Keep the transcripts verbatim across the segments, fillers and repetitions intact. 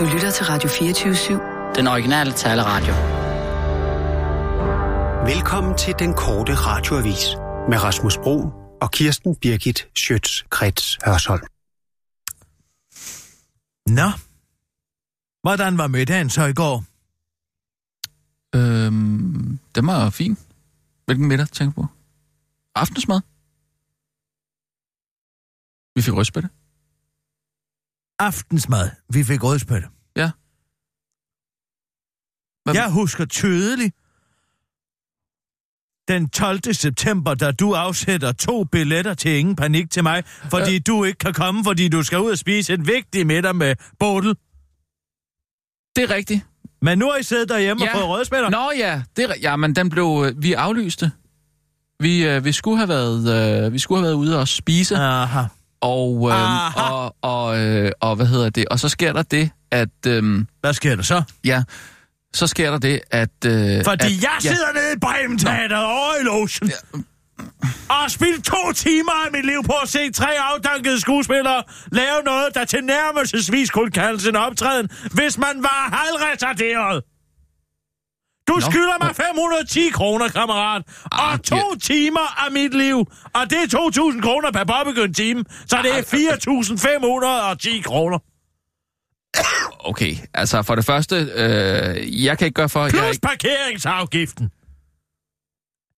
Du lytter til Radio fireogtyve syv, den originale taleradio. Velkommen til den korte radioavis med Rasmus Bro og Kirsten Birgit Schøtz-Krets Hørsholm. Nå, hvordan var middagen så i går? Øhm, den var fin. Hvilken middag tænker du på? Aftensmad. Vi fik rødspætte. Aftensmad. Vi fik rødspætte. Ja. Hvad... Jeg husker tydeligt den tolvte september, da du afsætter to billetter til Ingen Panik til mig, fordi øh... du ikke kan komme, fordi du skal ud og spise en vigtig middag med Bodil. Det er rigtigt. Men nu har I siddet derhjemme ja. og fået rødspætter. Nå ja, det er... ja, men den blev... Vi aflyste. Vi, øh, vi, skulle have været, øh, vi skulle have været ude og spise. Aha. Og, øhm, og, og, øh, og hvad hedder det? Og så sker der det, at... Øhm, hvad sker der så? Ja, så sker der det, at... Øh, Fordi at, jeg sidder ja. nede i Bremen-teateret over i logen. Ja. Og spildt to timer af mit liv på at se tre afdankede skuespillere lave noget, der tilnærmelsesvis kunne kaldes en optræden, hvis man var halvretarderet. Du Nå. skylder mig fem hundrede og ti kroner, kammerat, og Arh, to ja. timer af mit liv. Og det er to tusind kroner per påbegyndt time, så det er fire tusind fem hundrede og ti kroner. Okay, altså for det første, øh, jeg kan ikke gøre for... Plus jeg ikke... parkeringsafgiften.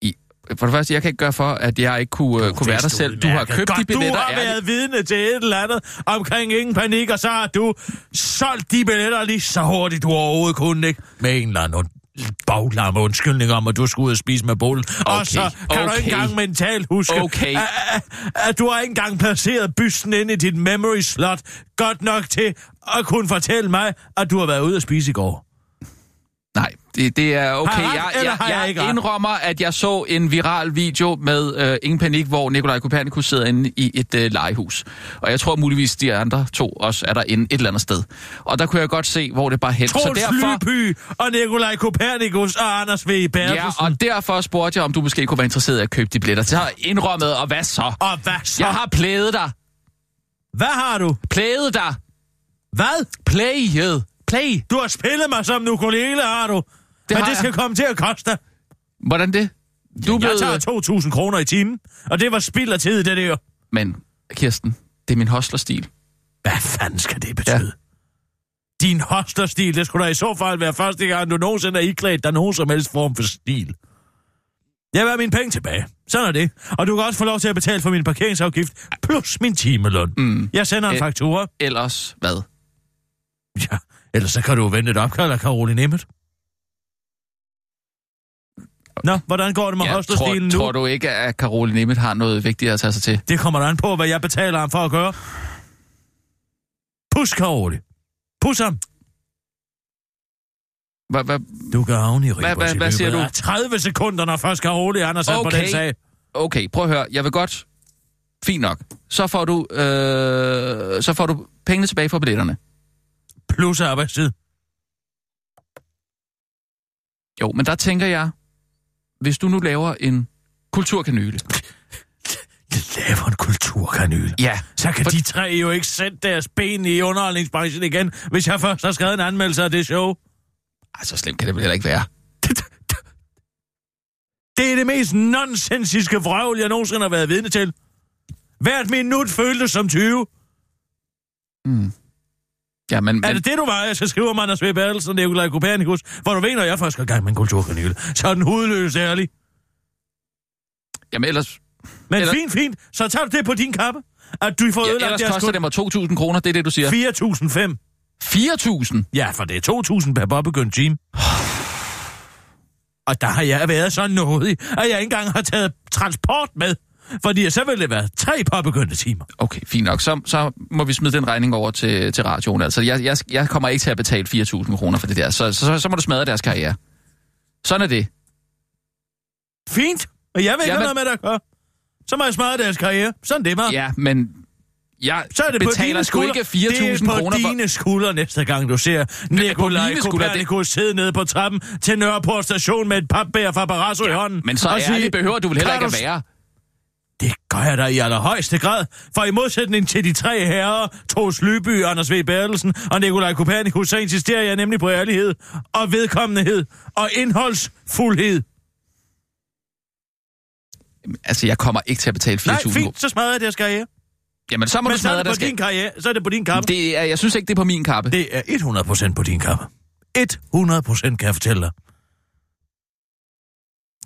I, for det første, jeg kan ikke gøre for, at jeg ikke kunne, uh, kunne være der selv. Du har købt godt, de billetter. Du har været ærlig. vidne til et eller andet omkring Ingen Panik, og så har du solgt de billetter lige så hurtigt, du overhovedet kunne, ikke? Med en eller anden baglamme undskyldning om, at du skulle ud og spise med bolen. Okay, og så kan okay. du ikke engang mentalt huske, okay. at, at, at du har ikke engang placeret bysten inde i dit memory slot godt nok til at kunne fortælle mig, at du har været ude at spise i går. Nej, det, det er okay. Har jeg, ret, jeg, jeg, jeg, jeg indrømmer, at jeg så en viral video med øh, Ingen Panik, hvor Nikolaj Kopernikus sidder inde i et øh, legehus. Og jeg tror muligvis, de andre to også er derinde et eller andet sted. Og der kunne jeg godt se, hvor det bare hen. Troels Løby og Nikolaj Kopernikus og Anders V. Bergelsen. Ja, og derfor spurgte jeg, om du måske kunne være interesseret i at købe de billetter. Så jeg har indrømmet, og hvad så? Og hvad så? Jeg har plæget dig. Hvad har du? Plæget dig. Hvad? Plæget. Play. Du har spillet mig som en ukulele, har du? Det Men har det skal jeg. komme til at koste. Hvordan det? Du jeg ved... tager to tusind kroner i timen, og det var spild af tid, det der. Men, Kirsten, det er min hostlerstil. Hvad fanden skal det betyde? Ja. Din hostlerstil, det skulle da i så fald være første gang, du nogensinde er iklædt dig nogen som helst form for stil. Jeg vil have mine penge tilbage. Sådan er det. Og du kan også få lov til at betale for min parkeringsafgift, plus min timeløn. Mm. Jeg sender en faktura. Ellers hvad? Ja... Ellers så kan du vende et opkald af Carole Nemeth. Nå, hvordan går det med ja, hostlerstilen nu? Tror du ikke, at Carole Nemeth har noget vigtigere at tage sig til? Det kommer der an på, hvad jeg betaler ham for at gøre. Pus, Carole. Pus ham. Hva, hva, du kan havne i Ribe. Hvad siger du? tredive sekunder, når først Carole Anders er på den sag. Okay, prøv at høre. Jeg vil godt. Fint nok. Så får du, øh, så får du pengene tilbage for billetterne. Plus arbejdstid. Jo, men der tænker jeg, hvis du nu laver en kulturkanyle. Laver en kulturkanyle? Ja. Så kan for... de tre jo ikke sætte deres ben i underholdningsbranchen igen, hvis jeg først har skrevet en anmeldelse af det show. Ej, så slemt kan det vel heller ikke være. Det er det mest nonsensiske vrøvl, jeg nogensinde har været vidne til. Hvert minut føltes som tyve. Mm. Ja, men, men... Er det det, du var? Jeg skal skrive om Anders V. Bergelsen og Nikolaj Kopernikus, hvor du ved, når jeg først går i gang med en kulturkanyle. Så er den hudløs ærlig. Jamen ellers... Men ellers... fint, fint. Så tager du det på din kappe, at du får ja, ødelagt... Ellers koster skuld... det mig to tusind kroner, det er det, du siger. fire tusind fem. fire tusind? Ja, for det er to tusind per påbegyndt time. Og der har jeg været så nådig, at jeg ikke engang har taget transport med. Fordi så ville det være tre påbegyndte timer. Okay, fint nok. Så, så må vi smide den regning over til, til radioen. Altså, jeg, jeg, jeg kommer ikke til at betale fire tusind kroner for det der. Så, så, så, så må du smadre deres karriere. Sådan er det. Fint. Og jeg vil ikke ja, noget med dig, gør. Så må jeg smadre deres karriere. Sådan det, man. Ja, men jeg så er det betaler sgu ikke fire tusind kroner. Det er på dine skuldre næste gang, du ser Nikolaj Kopernikus sidde nede på trappen til Nørreport station med et papbær fra Barrasso ja, i hånden. Men så ærligt behøver du vel heller ikke at være... Det gør jeg da i allerhøjeste grad, for i modsætning til de tre herrer, Troels Løby, Anders V. Bergelsen og Nikolaj Kopernikus, så insisterer jeg nemlig på ærlighed og vedkommenhed og indholdsfuldhed. Altså, jeg kommer ikke til at betale fireogtyve. Nej, fint, så smadrer jeg deres karriere. Jamen, så må Men du smadre deres karriere. karriere. Så er det på din kappe. Det er, jeg synes ikke, det er på min kappe. Det er hundrede procent på din kappe. hundrede procent kan jeg fortælle dig.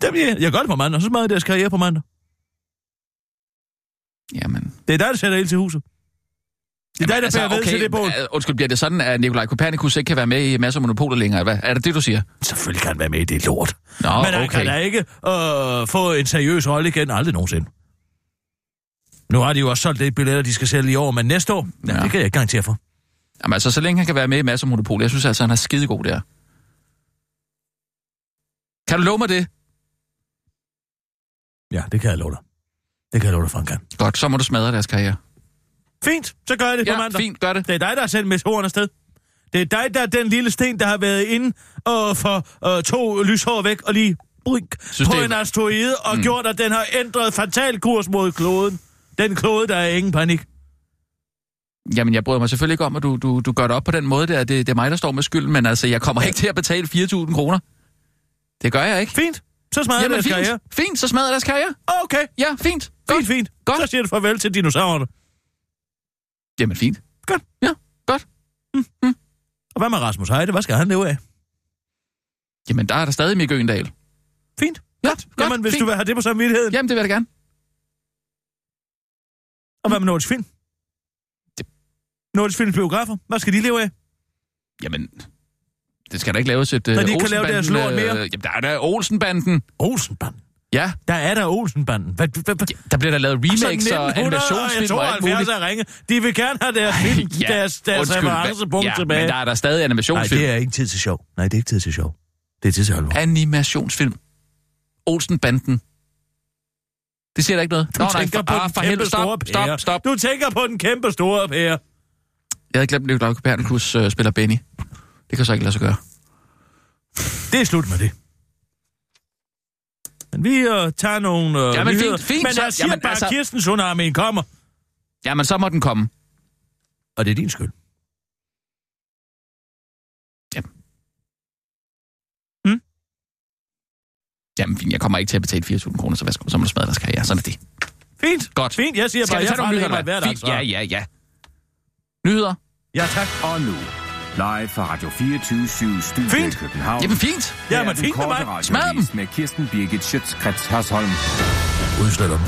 Jeg, jeg gør det på mandag, så smadrer jeg deres karriere på mandag. Jamen. Det er dig, der sætter ild til huset. Det er dig, der altså, bærer okay, ved til det bål. Undskyld, bliver det sådan, at Nikolaj Kopernikus ikke kan være med i masser af monopoler længere? Hvad? Er det det, du siger? Selvfølgelig kan han være med i det lort. Nå, men han okay. kan da ikke øh, få en seriøs rolle igen aldrig nogensinde. Nu har de jo også solgt lidt billetter, de skal sælge i år, men næste år, ja. Det kan jeg ikke garantere for. Jamen altså, så længe han kan være med i masser af monopoler, jeg synes altså, han er skidegod der. Kan du love mig det? Ja, det kan jeg love dig. Det kan jeg love dig, for han kan. Godt, så må du smadre deres karriere. Fint, så gør jeg det ja, på mandag. Fint, gør det. Det er dig, der har sendt med ordene afsted. Det er dig, der er den lille sten, der har været inde og for øh, to lyshår væk og lige brink synes, på en asteroide og mm. gjort, at den har ændret fatal kurs mod kloden. Den klode, der er ingen panik. Jamen, jeg bryder mig selvfølgelig ikke om, at du, du, du gør det op på den måde der. Det, det er mig, der står med skylden, men altså, jeg kommer ikke til at betale fire tusind kroner. Det gør jeg ikke. Fint. Så smadrer Jamen, deres fint. karriere. Fint, så smadrer deres karriere. Okay. Ja, fint. Godt. Fint, fint. Godt. Så siger du farvel til dinosaurerne. Jamen, fint. Godt. Ja, godt. Mm. Mm. Og hvad med Rasmus Heide? Hvad skal han leve af? Jamen, der er der stadig Mikke Øgendal. Fint. Ja, godt. Jamen, godt. Hvis fint. Du vil have det på samvittigheden. Jamen, det vil jeg da gerne. Og hvad med Nordisk Film? Det... Nordisk Films biografer? Hvad skal de leve af? Jamen... Det skal da ikke laves et uh, Olsenbanden... Når de kan lave deres lort mere? Øh, jamen, der er der Olsenbanden. Olsenbanden? Ja. Der er der Olsenbanden. Hva, hva, hva? Ja, der bliver der lavet remakes og, og animationsfilm og alt muligt. ringe. De vil gerne have deres film, ja, deres, deres referencepunkt ja, tilbage. Men der er der stadig animationsfilm. Nej, det er ikke tid til sjov. Nej, det er ikke tid til sjov. Det er tid til alvor. Animationsfilm. Olsenbanden. Det siger da ikke noget. Du Nå, tænker nej, for, på ah, for kæmpe stop, store pære. Stop, stop. Du tænker på den kæmpe store pære. Jeg havde glemt, at Nikolaj Kopernikus uh, spiller Benny. Det kan så ikke lade sig gøre. Det er slut med det. Men vi uh, tager nogle uh, jamen, nyheder. Fint, fint, men jeg siger jamen, bare, altså... Kirsten Tsunamien kommer. Jamen, så må den komme. Og det er din skyld. Jamen. Hmm? Jamen, fint. Jeg kommer ikke til at betale fire tusind kroner, så, værsgo, så må du smadre deres karriere. Sådan er det. Fint. Godt. Fint. Jeg siger bare, jeg tager nyheder hverdags. Ja, ja, ja. Nyheder. Ja, tak. Og nu... Live fra Radio fireogtyve syv Studio i København. Jamen fint! Jamen fint med mig! Smad dem! Med Kirsten Birgit Schøtz-Krets Hørsholm. Udsletter.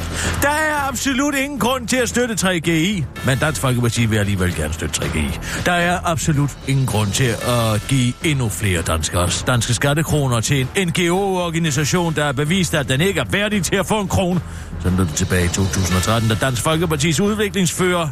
Der er absolut ingen grund til at støtte tre G I, men Dansk Folkeparti vil alligevel gerne støtte tre G I. Der er absolut ingen grund til at give endnu flere danskere danske skattekroner til en N G O-organisation, der har bevist, at den ikke er værdig til at få en krone. Sådan lød det tilbage i to tusind og tretten, da Dansk Folkepartis udviklingsfører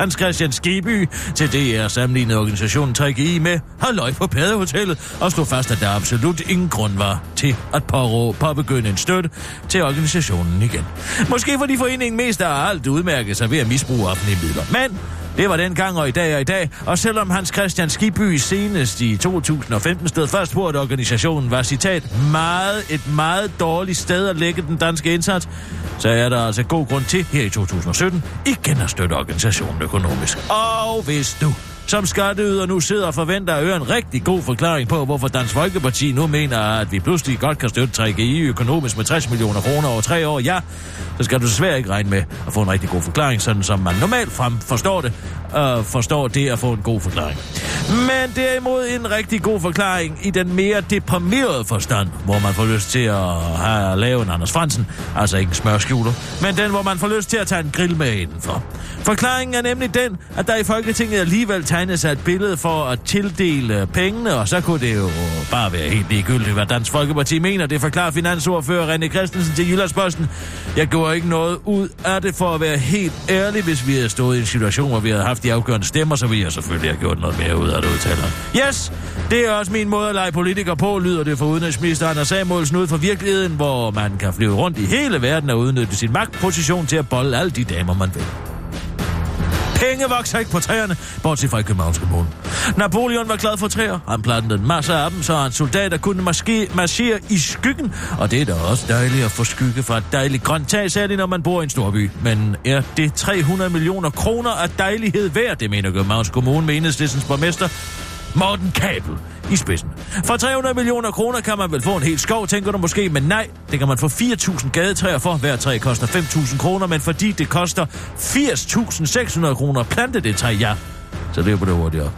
Hans Christian Skibby til D R sammenlignede organisationen tre G I med halløj på Padehotellet og slog fast, at der absolut ingen grund var til at pårå, påbegynde en støtte til organisationen igen. Måske fordi foreningen mest af alt udmærket sig ved at misbruge offentlige midler. Men det var dengang og i dag og i dag, og selvom Hans Christian Skibby senest i to tusind og femten stod først på, at organisationen var, citat, meget, et meget dårligt sted at lægge den danske indsats, så er der altså god grund til her i to tusind og sytten igen at støtte organisationen økonomisk. Og hvis du som skatteyder nu sidder og forventer at høre en rigtig god forklaring på, hvorfor Dansk Folkeparti nu mener, at vi pludselig godt kan støtte tre G I økonomisk med tres millioner kroner over tre år, ja, så skal du desværre ikke regne med at få en rigtig god forklaring, sådan som man normalt frem forstår det, øh, forstår det at få en god forklaring. Men derimod en rigtig god forklaring i den mere deprimerede forstand, hvor man får lyst til at have, lave en Anders Fransen, altså ikke en smørskjuler, men den, hvor man får lyst til at tage en grill med indenfor. Forklaringen er nemlig den, at der i Folketinget alligevel tegnede sig et billede for at tildele pengene, og så kunne det jo bare være helt ligegyldigt, hvad Dansk Folkeparti mener. Det forklarer finansordfører René Christensen til Jyllandsposten. Jeg gjorde ikke noget ud af det for at være helt ærlig, hvis vi havde stået i en situation, hvor vi havde haft de afgørende stemmer, så ville jeg selvfølgelig have gjort noget mere ud af det, udtaler. Yes, det er også min måde at lege politikere på, lyder det for udenrigsminister Anders Samuelsen ud fra virkeligheden, hvor man kan flyve rundt i hele verden og udnytte sin magtposition til at bolle alle de damer, man vil. Penge vokser ikke på træerne, bortset fra i københavnske mål. Napoleon var glad for træer. Han plantede en masse af dem, så hans soldater kunne maske, marchere i skyggen. Og det er da også dejligt at få skygge fra et dejligt grønt tag, sagde de, når man bor i en storby. Men er det tre hundrede millioner kroner af dejlighed værd, det mener Københavns Kommune med Enhedslistens borgmester Morten Kabell i spidsen. For tre hundrede millioner kroner kan man vel få en hel skov, tænker du måske, men nej, det kan man få fire tusind gadetræer for. Hver træ koster fem tusind kroner, men fordi det koster firs tusind seks hundrede kroner at plante det træ, ja, så løber det hurtigere.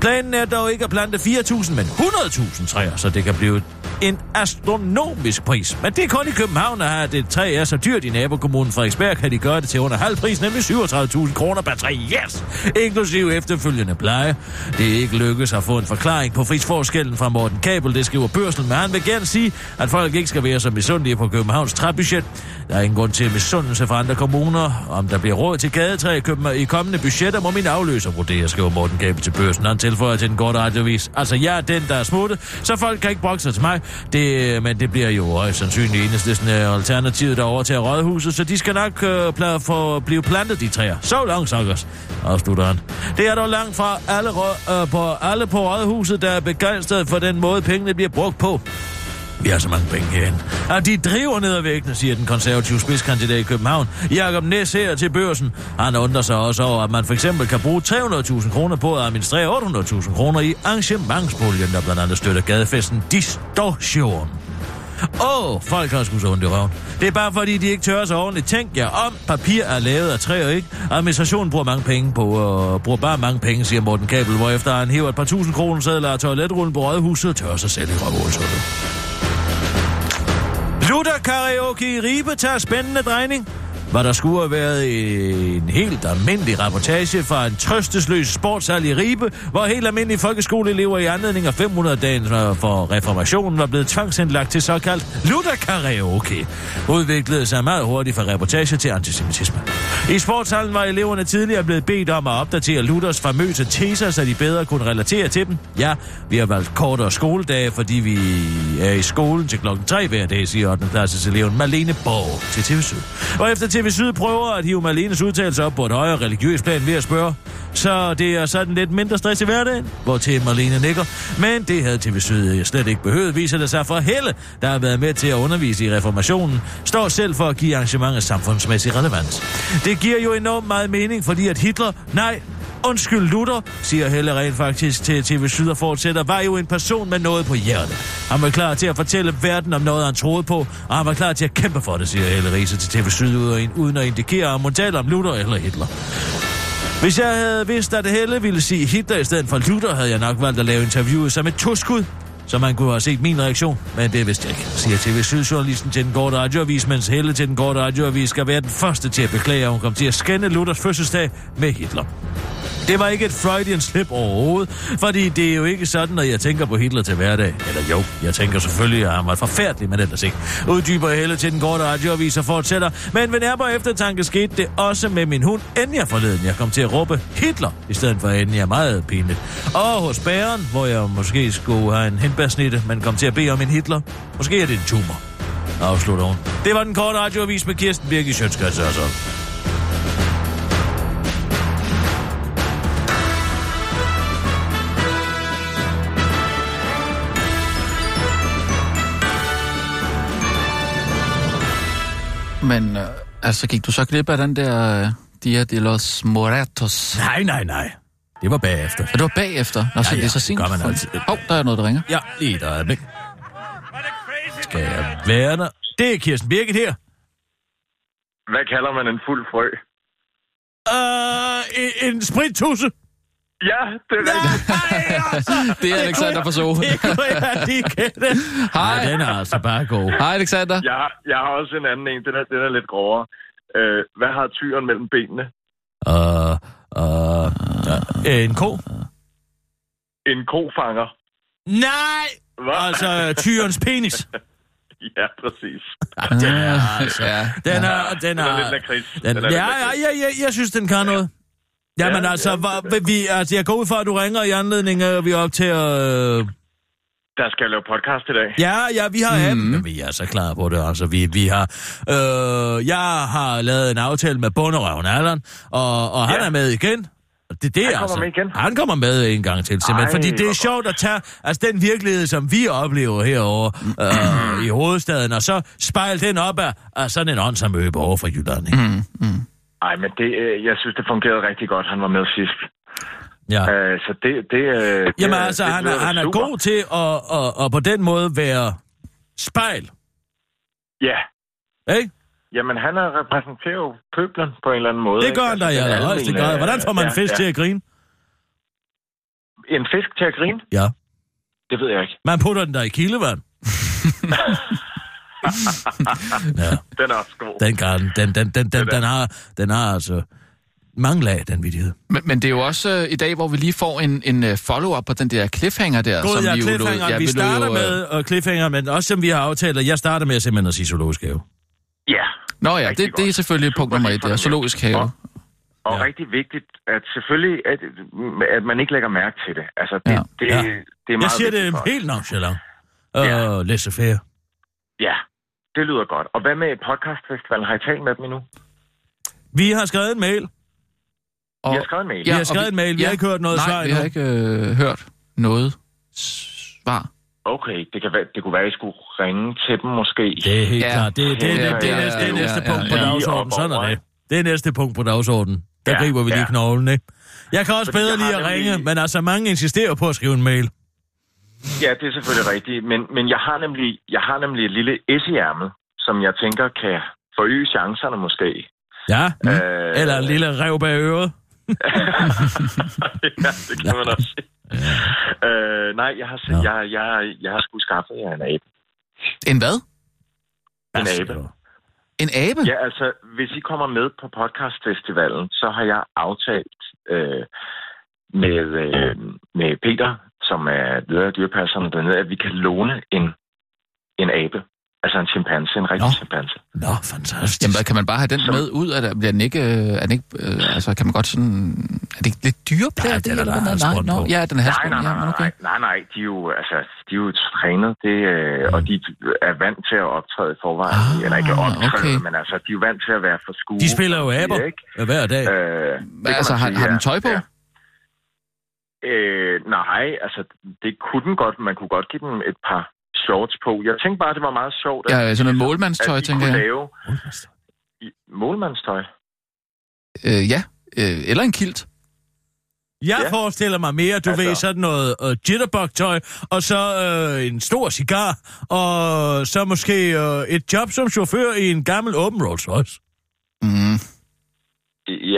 Planen er dog ikke at plante fire tusind, men hundrede tusind træer, så det kan blive en astronomisk pris. Men det er kun i København, at det træ er så dyrt i nabokommunen Frederiksberg, kan de gøre det til under halv pris, nemlig syvogtredive tusind kroner per træ. Yes! Inklusiv efterfølgende pleje. Det er ikke lykkedes at få en forklaring på prisforskellen fra Morten Kabell, det skriver Børsen, men han vil gerne sige, at folk ikke skal være så misundelige på Københavns træbudget. Der er ingen grund til misundelse fra andre kommuner. Om der bliver råd til gadetræ i kommende budgetter, må min afløser vurdere, skriver Morten Kabell til Børsen. Han tilføjer til den korte radiovis. Altså, jeg er den, der er smutte, så folk kan ikke brokse til mig. Det, men det bliver jo øh, sandsynligt Enhedslisten er alternativet, der overtager rådhuset, så de skal nok øh, pl- for blive plantet, de træer. Så langt, suckers, afslutter han. Det er dog langt fra alle, rø- øh, på, alle på rådhuset, der er begejstret for den måde, pengene bliver brugt på. Vi har så mange penge herinde. Og de driver ned ad væggene, siger den konservative spidskandidat i København. Jakob Næs her til Børsen. Han undrer sig også over, at man for eksempel kan bruge tre hundrede tusind kroner på at administrere otte hundrede tusind kroner i arrangementspuljen, der blandt andet støtter gadefesten Distortion. Åh, oh, folk har sgu så ondt i røven. Det er bare fordi, de ikke tør sig ordentligt. Tænk jer om, papir er lavet af træer, ikke? Administrationen bruger mange penge på, uh, bruger bare mange penge, siger Morten Kabell, hvorefter han hiver et par tusind kroner sædler og toiletrullen på rådhuset og tør sig selv i røvhulshullet. Luther karaoke i Ribe tager spændende drejning. Hvad der skulle have været en helt almindelig reportage fra en trøstesløs sportshal i Ribe, hvor helt almindelige folkeskoleelever i anledning af fem hundrede dagen for reformationen var blevet tvangsindlagt til såkaldt Luther karaoke, udviklede sig meget hurtigt fra reportage til antisemitisme. I sportshallen var eleverne tidligere blevet bedt om at opdatere Luthers famøse teser, så de bedre kunne relatere til dem. Ja, vi har valgt kortere skoledage, fordi vi er i skolen til klokken tre hver dag, siger ottende klasses eleven Malene Borg til T V-Syde. Og efter T V-Syde prøver at hive Malenes udtalelse op på et højere religiøst plan ved at spørge, så det er sådan lidt mindre stress i hverdagen, hvor til Malene nikker. Men det havde T V-Syde slet ikke behøvet, viser det sig fra Helle, der har været med til at undervise i reformationen, står selv for at give arrangementet samfundsmæssig relevans. Det giver jo enormt meget mening, fordi at Hitler, nej, undskyld Luther, siger Helle rent faktisk til T V-Syde og fortsætter, var jo en person med noget på hjertet. Han var klar til at fortælle verden om noget, han troede på, og han var klar til at kæmpe for det, siger Helle Riese til T V-Syde uden at indikere, om hun taler om Luther eller Hitler. Hvis jeg havde vidst, at Helle ville sige Hitler i stedet for Luther, havde jeg nok valgt at lave interviewet som et toskud, så man kunne have set min reaktion, men det vidste jeg ikke, siger T V-Sydjournalisten til den korte radioavis, mens Helle til den korte radioavis skal være den første til at beklage, at hun kom til at skænde Luthers fødselsdag med Hitler. Det var ikke et Freudian slip overhovedet, fordi det er jo ikke sådan, at jeg tænker på Hitler til hverdag. Eller jo, jeg tænker selvfølgelig, at han var forfærdelig, men ellers ikke. Uddyber Helle til den korte radioavis og fortsætter. Men ved nærmere eftertanke skete det også med min hund Anja forleden. Jeg kom til at råbe Hitler i stedet for Anja. Meget pinligt. Og hos bæren, hvor jeg måske skulle have en henbærsnitte, men kom til at bede om en Hitler. Måske er det en tumor. Afslutter hun. Det var den korte radioavis med Kirsten Birgit Schøtz-Krets Hørsholm. Men øh, altså, gik du så glip af den der øh, Dia de los Muertos? Nej, nej, nej. Det var bagefter. Og det var bagefter? Nå, så ja, ja, det er så sent. Hov, oh, der er noget, der ringer. Ja, lige der er væk. Skal jeg være der? Det er Kirsten Birgit her. Hvad kalder man en fuld frø? Øh, en, en sprittusse. Ja, det er rigtigt. Nej, altså. Det er Alexander fra Zoe. Det kunne jeg lige kende. Hej. Ja, den er altså bare god. Hej, Alexander. Jeg har, jeg har også en anden en. Den er, den er lidt grovere. Uh, hvad har tyren mellem benene? Uh, uh, uh, en ko. En kofanger. Nej! Hva? Altså tyrens penis. Ja, præcis. Ja, den er altså... Ja. Den er... Den er, den er lidt lakrids. Den, den er ja, ja, ja, ja, jeg synes, den kan noget. Jamen ja, altså, ja, var, vi, altså, jeg går ud for, at du ringer i anledning, og vi optager øh, Der skal lave podcast i dag. Ja, ja, vi har appen. Mm. Ja, vi er så klar på det, altså. Vi, vi har, øh, jeg har lavet en aftale med Bonderøven Allan, og, og han ja. er med igen. Det, det, han kommer altså. med igen. Han kommer med en gang til, simpelthen. Ej, fordi det er sjovt at tage altså, den virkelighed, som vi oplever herovre øh, i hovedstaden, og så spejle den op af, af sådan en åndsamøbe over fra Jylland. Ikke? Mm. Mm. Ej, men det, jeg synes, det fungerede rigtig godt, han var med sidst. Ja. Øh, så det, det, øh, Jamen det, altså, det, han, det han er god til at, at, at på den måde være spejl. Ja. Ikke? Jamen, han er repræsenteret pøblen på en eller anden måde. Det gør han da, ja. Altså, ja. Hvordan får man ja, en fisk ja. til at grine? En fisk til at grine? Ja. Det ved jeg ikke. Man putter den der i kildevand. Ja. Den er også god. Den gør den. Den, den, den, den, den, har, den har altså... mange lag den vidighed. Men, men det er jo også øh, i dag, hvor vi lige får en, en uh, follow-up på den der cliffhanger der. God, som ja, vi, cliffhanger. Jo, ja, vi starter jo, med og cliffhanger, men også som vi har aftalt, og jeg starter med simpelthen at sige zoologisk have. Ja. Nå ja, det, det er selvfølgelig punkt nummer et, det er zoologisk have. Og, og ja. rigtig vigtigt, at selvfølgelig, at, at man ikke lægger mærke til det. Altså, det, ja. det, det, ja. det er meget Jeg siger det helt nonchalant. Og ja. læse færre. Ja, det lyder godt. Og hvad med podcastfestivalen? Har I talt med dem endnu? Vi har skrevet en mail. Og... Jeg har skrevet en mail. Ja, jeg har skrevet vi... en mail. Vi ja. har ikke hørt noget Nej, svar Nej, vi har ikke øh, hørt noget svar. Okay, det, kan være, det kunne være, at I skulle ringe til dem måske. Det er helt ja. klart. Det, det, det, det, det, det, det, det, det er næste punkt på dagsordenen. Sådan er det. Det er næste punkt på dagsordenen. Der griber ja, vi lige ja. knoglen, ikke? Jeg kan også Fordi bedre lige at ringe, nemlig... men altså mange insisterer på at skrive en mail. Ja, det er selvfølgelig rigtigt. Men, men jeg, har nemlig, jeg har nemlig et lille S i ærmet, som jeg tænker kan forøge chancerne måske. Ja, øh... eller en lille rev bag øret. Ja, det kan man også se. Ja. Øh, nej, jeg har, set, jeg, jeg, jeg har sgu skaffet jer en abe. En hvad? En abe. En abe? Ja, altså, hvis I kommer med på podcastfestivalen, så har jeg aftalt øh, med, øh, med Peter, som er leder af dyrepasserne dernede, at vi kan låne en, en abe. Altså en chimpanse, en rigtig Nå. chimpanse. Nå, fantastisk. Jamen, kan man bare have den så... med ud, at der bliver den ikke... Er den ikke øh, altså, kan man godt sådan... Er det ikke lidt dyreplade? Nej, den er der halsbånd på. Ja, den er halsbånd. Nej, nej, nej, nej, nej, nej. De er jo, altså, de er jo trænet, det, mm. og de er vant til at optræde i forvejen. Ah, Eller ikke optræde, okay. men altså, de er jo vant til at være for skue. De spiller jo aber ja, hver dag. Øh, altså, har, sige, har den tøj på? Ja. Øh, nej, altså, det kunne den godt. Man kunne godt give dem et par... shorts på. Jeg tænkte bare, det var meget sjovt. At, ja, sådan noget målmandstøj, tænker jeg. Lave... Målmandstøj? Målmandstøj? Øh, ja. Øh, eller en kilt. Jeg ja. forestiller mig mere, du altså... ved, sådan noget uh, jitterbug-tøj, og så uh, en stor cigar, og så måske uh, et job som chauffør i en gammel åben Rolls-Royce. Mm.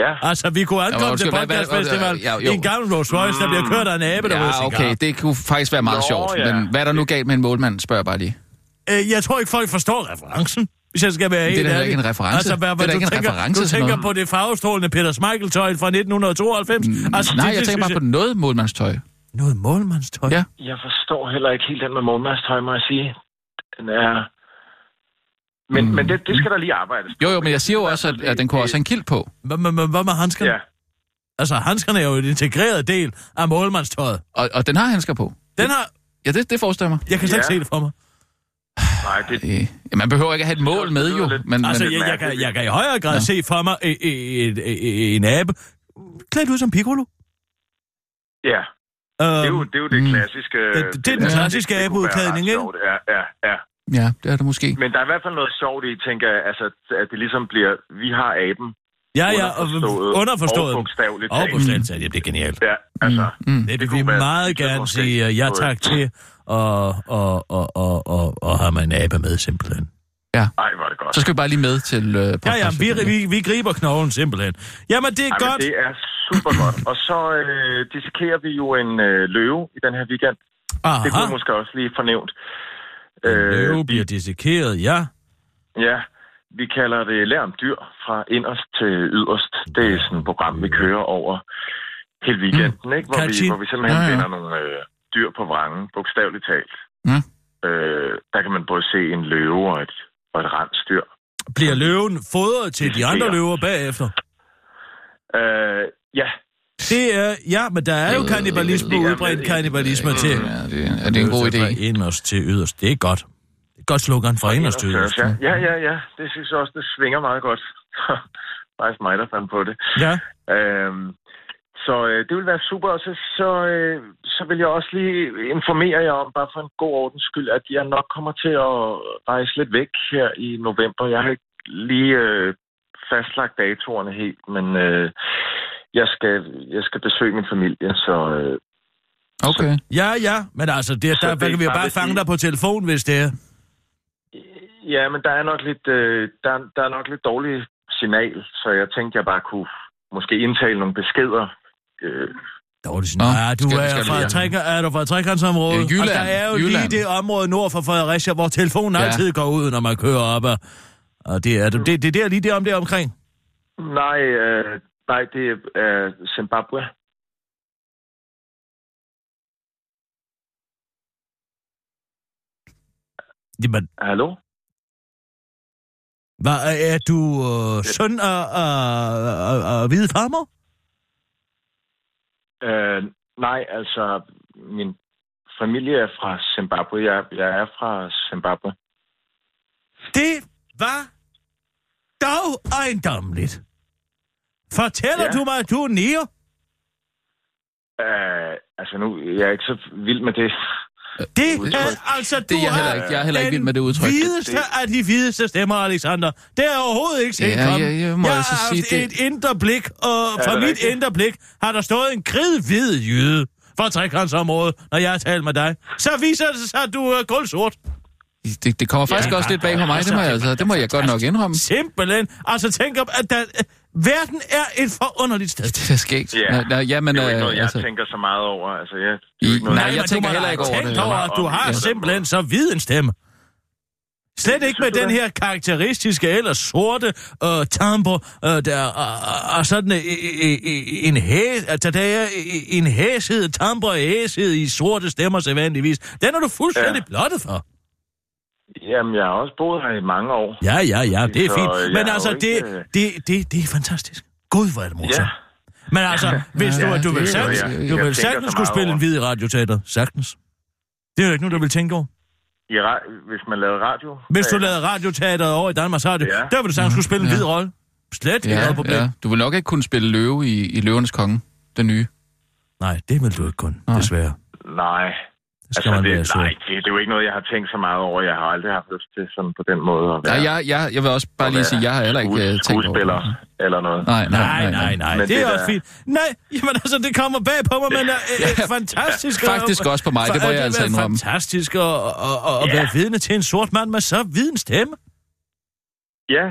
Ja. Altså, vi kunne ankomme ja, til podcastfestivalen ja, i en gammel Rolls Royce, der bliver kørt af en abe, der ja, var okay, det kunne faktisk være meget Nå, sjovt. Ja. Men hvad er der nu galt med en målmand, spørger jeg bare lige. Øh, jeg tror ikke, folk forstår referencen, hvis jeg skal være helt ærlig. Det er da ikke en reference. Altså, hvad, hvad, det er du, tænker, reference, du tænker på det farvestrålende Peter Schmeichel-tøj fra nitten tooghalvfems? Mm, altså, nej, det, jeg det, tænker bare jeg... på noget målmandstøj. Noget målmandstøj? Ja. Jeg forstår heller ikke helt den med målmandstøj, må jeg sige. Den er... Men, mm. men det, det skal der lige arbejdes på. Jo, jo, men jeg siger jo også, at, at den kunne også have en kilt på. Hvad med handskerne? Ja. Altså, handskerne er jo en integreret del af målmandstøjet. Og, og den har handsker på? Den har... Ja, det, det forestiller mig. Jeg kan slet ja. ikke se det for mig. Nej, det... Ja, man behøver ikke at have et mål med, jo. Men, altså, men... Jeg, jeg, kan, jeg kan i højere grad ja. se for mig en, en, en, en abe klædt ud som Piccolo. Ja. Um, det, er jo, det er jo det klassiske... Det, det, det er den klassiske ja, abeudklædning, ikke? Ja, ja, ja. Ja, det er det måske. Men der er i hvert fald noget sjovt i, tænker jeg, altså, at det ligesom bliver, vi har aben. Ja, ja, og underforstået. Og bogstaveligt. Og bogstaveligt, ja, det er genialt. Ja, altså. Mm. Det, det, det vil vi meget gerne sige ja tak til, og, og, og, og, og, og har man en abe med, simpelthen. Ja. Ej, var det godt. Så skal vi bare lige med til... Øh, ja, ja, vi, vi, vi griber knoglen, simpelthen. Jamen, det er Ej, godt. det er super godt. Og så øh, dissekerer vi jo en øh, løve i den her weekend. Aha. Det kunne måske også lige fornævnt. Løve øh, bliver dissekeret, ja. Ja, vi kalder det Lær om dyr fra inderst til yderst. Det er sådan et program, vi kører over hele weekenden, mm. ikke? Hvor, vi, hvor vi simpelthen ja, ja. finder nogle øh, dyr på vrangen, bogstaveligt talt. Mm. Øh, der kan man både se en løve og et, og et rensdyr. Bliver løven fodret til de andre løver bagefter? Øh, ja, Det er, ja, men der er jo kannibalisme, udbredt kannibalisme til. Ja, det er, er det en god idé? Fra inderst til yderst. Det er godt. Det er godt slogan fra inderst til yderst. Ja, ja, ja. Det synes jeg også, det svinger meget godt. Faktisk mig, der fandt på det. Ja. Øhm, så øh, det vil være super. Og så, så, øh, så vil jeg også lige informere jer om, bare for en god ordens skyld, at jeg nok kommer til at rejse lidt væk her i november. Jeg har ikke lige øh, fastlagt datorerne helt, men... Øh, Jeg skal, jeg skal besøge min familie, så... Øh, okay. Så, ja, ja, men altså, det, der det, kan vi jo bare fange lige... dig på telefon, hvis det er... Ja, men der er nok lidt, øh, der, der er nok lidt dårligt signal, så jeg tænkte, jeg bare kunne måske indtale nogle beskeder. Øh. Dårligt signal? Ja, du skal, er, skal fra tre, er du fra trekantsområdet, øh, og der er jo Jylland. Lige det område nord for Fredericia, hvor telefonen ja. altid går ud, når man kører op, og, og det er det, det, det er lige det om det omkring. Nej, øh... Nej, det er Zimbabwe. Jamen... Hallo? Hvad er du øh, søn af, af, af hvide farmer? Øh, nej, altså, min familie er fra Zimbabwe. Jeg, jeg er fra Zimbabwe. Det var dog ejendommeligt. Fortæller ja. du mig, at du er nære? Øh, altså nu, jeg er ikke så vild med det. Det udtryk. er altså, du det er jeg heller ikke, jeg er heller ikke vild med det udtryk. Den videste det. af de videste stemmer, Alexander. Det er overhovedet ikke set ja, komme. Ja, ja, jeg har altså haft det. et indre blik, og fra ja, mit indre blik har der stået en kridhvid jyde fra trekantsområdet, når jeg har talt med dig. Så viser det sig, at du er guldsort. Det, det kommer faktisk ja, også lidt bag på mig, altså, det, må jeg, altså, det må jeg godt nok indrømme. Simpelthen. Altså tænk om, at der... Verden er et forunderligt sted. Det er skægt. Ja, Nå, ja men, det er jo ikke noget, jeg altså... tænker så meget over. Altså, ja, I, noget, nej, jeg, jeg tænker heller ikke over det. Over, at du har ja. simpelthen så vid en stemme. Slet ikke med den her karakteristiske eller sorte øh, tamper, øh, der er øh, sådan øh, øh, en hæs... Altså, der er øh, en hæshed, tamper og hæshed i sorte stemmer sædvanligvis. Den er du fuldstændig ja. blottet for. Jamen, jeg har også boet her i mange år. Ja, ja, ja, det er så, fint. Men altså, det, ikke... det, det, det er fantastisk. Gud, hvor er det morsomt. Ja. Men altså, hvis ja, du, ja, du vil sagtens, jeg, jeg, du vil sagtens skulle spille over. en hvid radioteater. Sagtens. Det er jo ikke noget, du vil tænke over. Ja, hvis man lavede radio... Hvis du lavede radioteater over i Danmark, så er det... Ja. Der vil du sagtens skulle spille ja. en hvid rolle. Slet ikke ja, noget problem. Ja. Du vil nok ikke kunne spille løve i, i Løvernes Konge, den nye. Nej, det vil du ikke kunne, nej. desværre. Nej... Altså, det, nej, det, det er jo ikke noget, jeg har tænkt så meget over. Jeg har aldrig haft lyst til sådan på den måde at være... Ja, jeg, jeg, jeg vil også bare lige sige, at jeg har heller ikke skuespiller, tænkt skuespiller eller noget. Nej, nej, nej. nej, nej. nej. Det, det er der... også fint. Nej, jamen altså, det kommer bag på mig, men ja, fantastisk... Ja, faktisk og, også på mig, det må jeg altså indrømme. Fantastisk at og, og, ja. være vidne til en sort mand med så vid en stemme. Ja.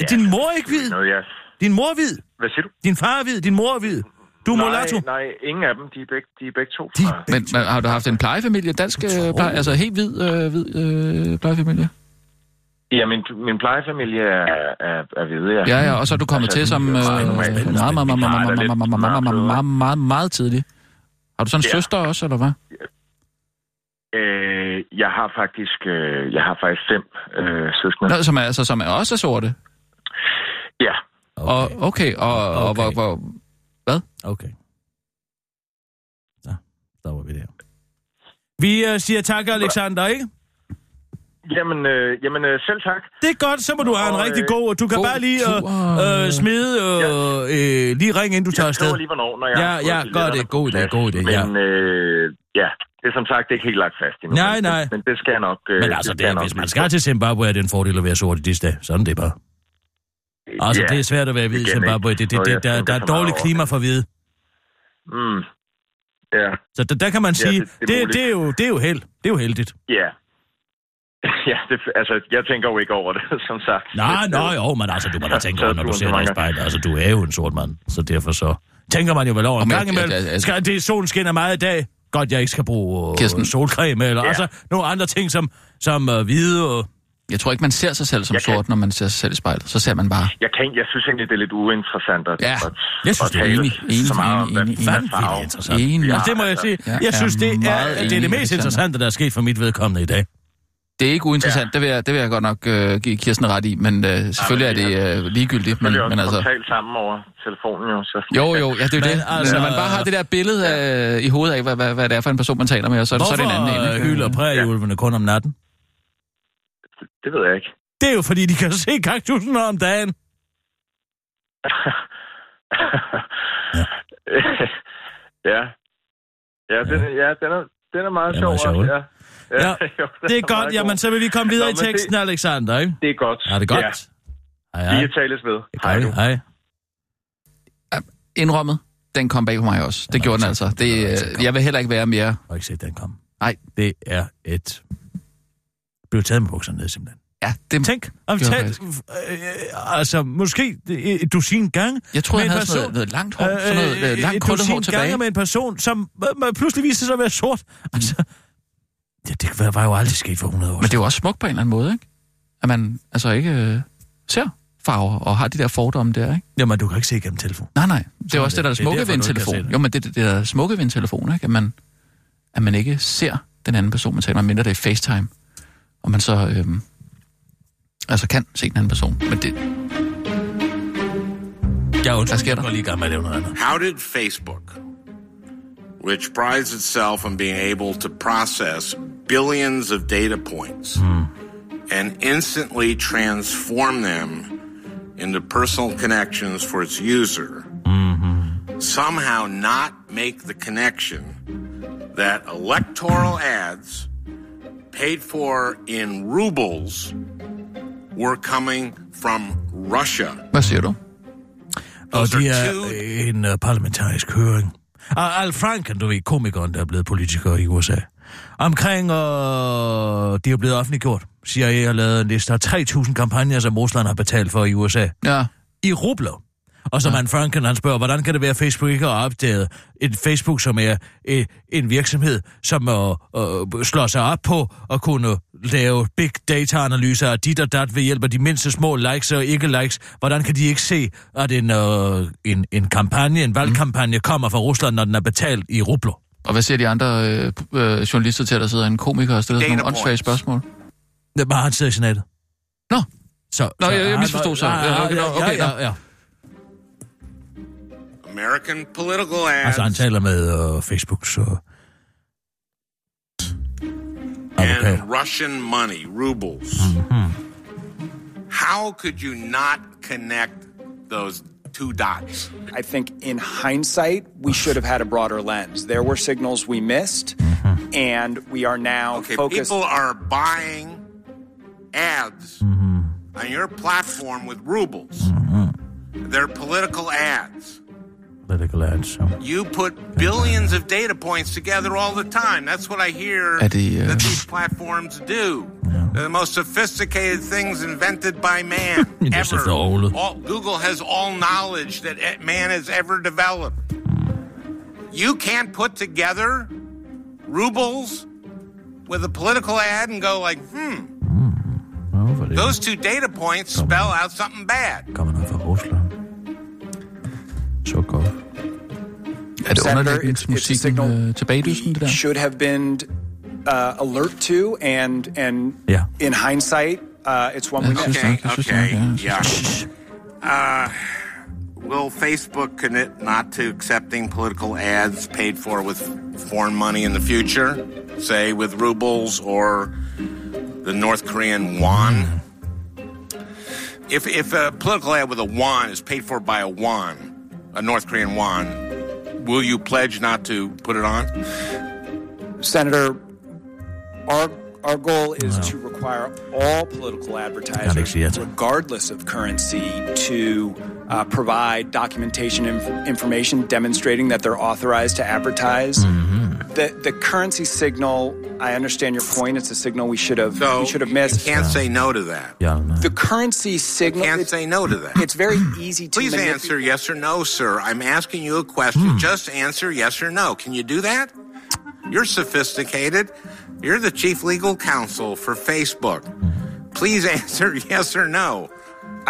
ja. Din mor er ikke hvid. Noget, yes. Din mor er hvid. Hvad siger du? Din far er hvid, din mor er hvid. Du er mulatto. Nej, nej, ingen af dem. De er begge, de er begge to. De er begge men har du haft en plejefamilie? Dansk pleje, altså helt hvid, øh, hvid øh, plejefamilie? Ja, min, min plejefamilie er, er, er hvide, ja. Ja, ja, og så er du kommet altså, til som meget, meget, meget tidligt. Har du sådan en ja. søster også, eller hvad? Øh, jeg har faktisk øh, jeg har faktisk fem øh, søskende. Nå, som, er, altså, som er også er sorte? Ja. Okay, og, okay, og, og okay. hvor... hvor Hvad? Okay. Så, der var vi der. Vi øh, siger tak, Alexander, ikke? Jamen, øh, jamen øh, selv tak. Det er godt, så må du have en og, rigtig god... Du kan god bare lige øh, øh, smide... Øh, ja. øh, lige ringe, inden du tager afsted. Jeg skriver lige, hvornår, når jeg... Ja, ja, godt det. God dag, god dag. Men øh, ja, det er som sagt det er ikke helt lagt fast. Endnu, nej, nej. Men det skal nok... Øh, men altså, det det er, nok, hvis man skal til Zimbabwe, er det en fordel at være sort i disse dage. Sådan det bare. Altså, ja, det er svært at være hvid i Zimbabwe. Det, det, det, det, der, der er dårligt klima for hvide. Mm. Ja. Så der, der kan man sige, ja, det, det, er det, det, er jo, det er jo held. Det er jo heldigt. Ja. Ja, det, altså, jeg tænker jo ikke over det, som sagt. Nej, det, nej, jo, men altså, du må da tænke over, når du ser dig i spejlet. Altså, du er jo en sort mand, så derfor så tænker man jo vel over. En gang imellem, skal det solen skinner meget i dag. Godt, jeg ikke skal bruge uh, solcreme, eller ja. altså nogle andre ting, som, som uh, hvide og... Uh, Jeg tror ikke, man ser sig selv som jeg sort, kan... når man ser sig selv i spejlet. Så ser man bare... Jeg, kan, jeg synes egentlig, det er lidt uinteressant at, ja. at, jeg synes, at det er enig, enig, så meget om, hvad farve... Enig, enig, det må jeg sige. Jeg, jeg synes, det er, det er det mest interessante, der er sket for mit vedkommende i dag. Det er ikke uinteressant, ja. det, vil jeg, det vil jeg godt nok øh, give Kirsten ret i, men øh, selvfølgelig ja, men, er det øh, ligegyldigt. Men, men altså... talt sammen over telefonen jo. Så... Jo, jo, ja, det er jo det. Altså... Når man bare har det der billede øh, i hovedet af, hvad, hvad, hvad det er for en person, man taler med, og så er det, så er det en anden en. Hvorfor hylder præriulvene kun om natten? Det, det ved jeg ikke. Det er jo fordi, de kan se kaktusen om dagen. ja. ja. Ja, den, ja, den er, den er meget sjov. Ja. Ja, ja, det er godt. Jamen, så vil vi komme videre Nå, i teksten, det, Alexander, ikke? Det er godt. Ja, det er godt. Ja. Hej, hej. Vi tales ved. Hej, du. Hej. Indrømmet, den kom bag på mig også. Det jeg gjorde den altså. Det, jeg, øh, jeg vil heller ikke være mere... Jeg har ikke set, den kom. Nej. Det er et... Jeg blev taget med bukserne ned, simpelthen. Ja, det... Tænk, om talt... Øh, altså, måske et dusin gange... Jeg tror, han havde person, sådan noget, noget langt hår, øh, sådan noget øh, langt krøllet hår tilbage. Et dusin gange med en person, som øh, pludselig viste sig at være sort. Altså... Mm. Ja, det var jo aldrig sket for hundrede år. Men det er jo også smukt på en eller anden måde, ikke? At man altså ikke øh, ser farver og har de der fordomme der, ikke? Jamen, du kan ikke se igennem telefonen. Nej, nej. Det er jo også det, der er smukke ved en telefon. Jo, men det, det, det er der smukke ved en telefon, ikke? At man, at man ikke ser den anden person, man taler med, mindre det er FaceTime. Og man så øh, altså kan se den anden person. Men det... Jeg er undskyld, jeg går lige i gang med at lave noget andet. How did Facebook... which prides itself on being able to process billions of data points mm. and instantly transform them into personal connections for its user, mm-hmm. somehow not make the connection that electoral ads paid for in rubles were coming from Russia. Hvad siger du? Og det er en uh, parlamentarisk høring. Og Al Franken, du ved, komikeren, der er blevet politiker i U S A. Omkring, og øh, de er blevet offentliggjort, siger jeg, har lavet en liste af tre tusind kampagner, som Rusland har betalt for i U S A. Ja. I rubler. Og så ja. man Franken, han spørger, hvordan kan det være, at Facebook ikke har opdaget en Facebook, som er øh, en virksomhed, som øh, øh, slår sig op på at kunne lave big data-analyser af dit og dat ved hjælp af de mindste små likes og ikke-likes. Hvordan kan de ikke se, at en, øh, en, en kampagne, en valgkampagne kommer fra Rusland, når den er betalt i rubler? Og hvad siger de andre øh, øh, journalister til, at der sidder en komiker og stiller sådan nogle åndssvage spørgsmål? Det er bare, han sidder i senatet. Nå, så, Nå så, jeg, jeg misforstod så. Okay, ja, ja. American political ads. Altså, han taler med uh, Facebook, så... Okay. And Russian money, rubles. Mm-hmm. How could you not connect those two dots? I think in hindsight, we should have had a broader lens. There were signals we missed, mm-hmm. and we are now okay, focused... People are buying ads mm-hmm. on your platform with rubles. Mm-hmm. They're political ads. Political ads, so. You put billions of data points together all the time. That's what I hear the, uh... that these platforms do. Yeah. They're the most sophisticated things invented by man ever. All, Google has all knowledge that man has ever developed. You can't put together rubles with a political ad and go like, hmm. Mm. Well, those two data points coming spell out something bad. Coming off of Oslo. Surkov. Er det underlægningsmusikken øh, tilbage i lysen, det der? Should have been uh, alert to, and, and yeah. in hindsight, uh, it's one we missed. Okay, okay, okay, okay, yeah. yeah. Uh, will Facebook commit not to accepting political ads paid for with foreign money in the future? Say, with rubles or the North Korean won? If, if a political ad with a won is paid for by a won, a North Korean won, will you pledge not to put it on? Senator, our our goal is no. to require all political advertisers, regardless of currency, to uh, provide documentation inf- information demonstrating that they're authorized to advertise. Mm-hmm. The the currency signal, I understand your point, it's a signal we should have so we should have missed. You can't yeah. say no to that. Yeah, the currency signal you can't it, say no to that. It's very easy to Please manipulate. Answer yes or no, sir. I'm asking you a question. Mm. Just answer yes or no. Can you do that? You're sophisticated. You're the chief legal counsel for Facebook. Please answer yes or no.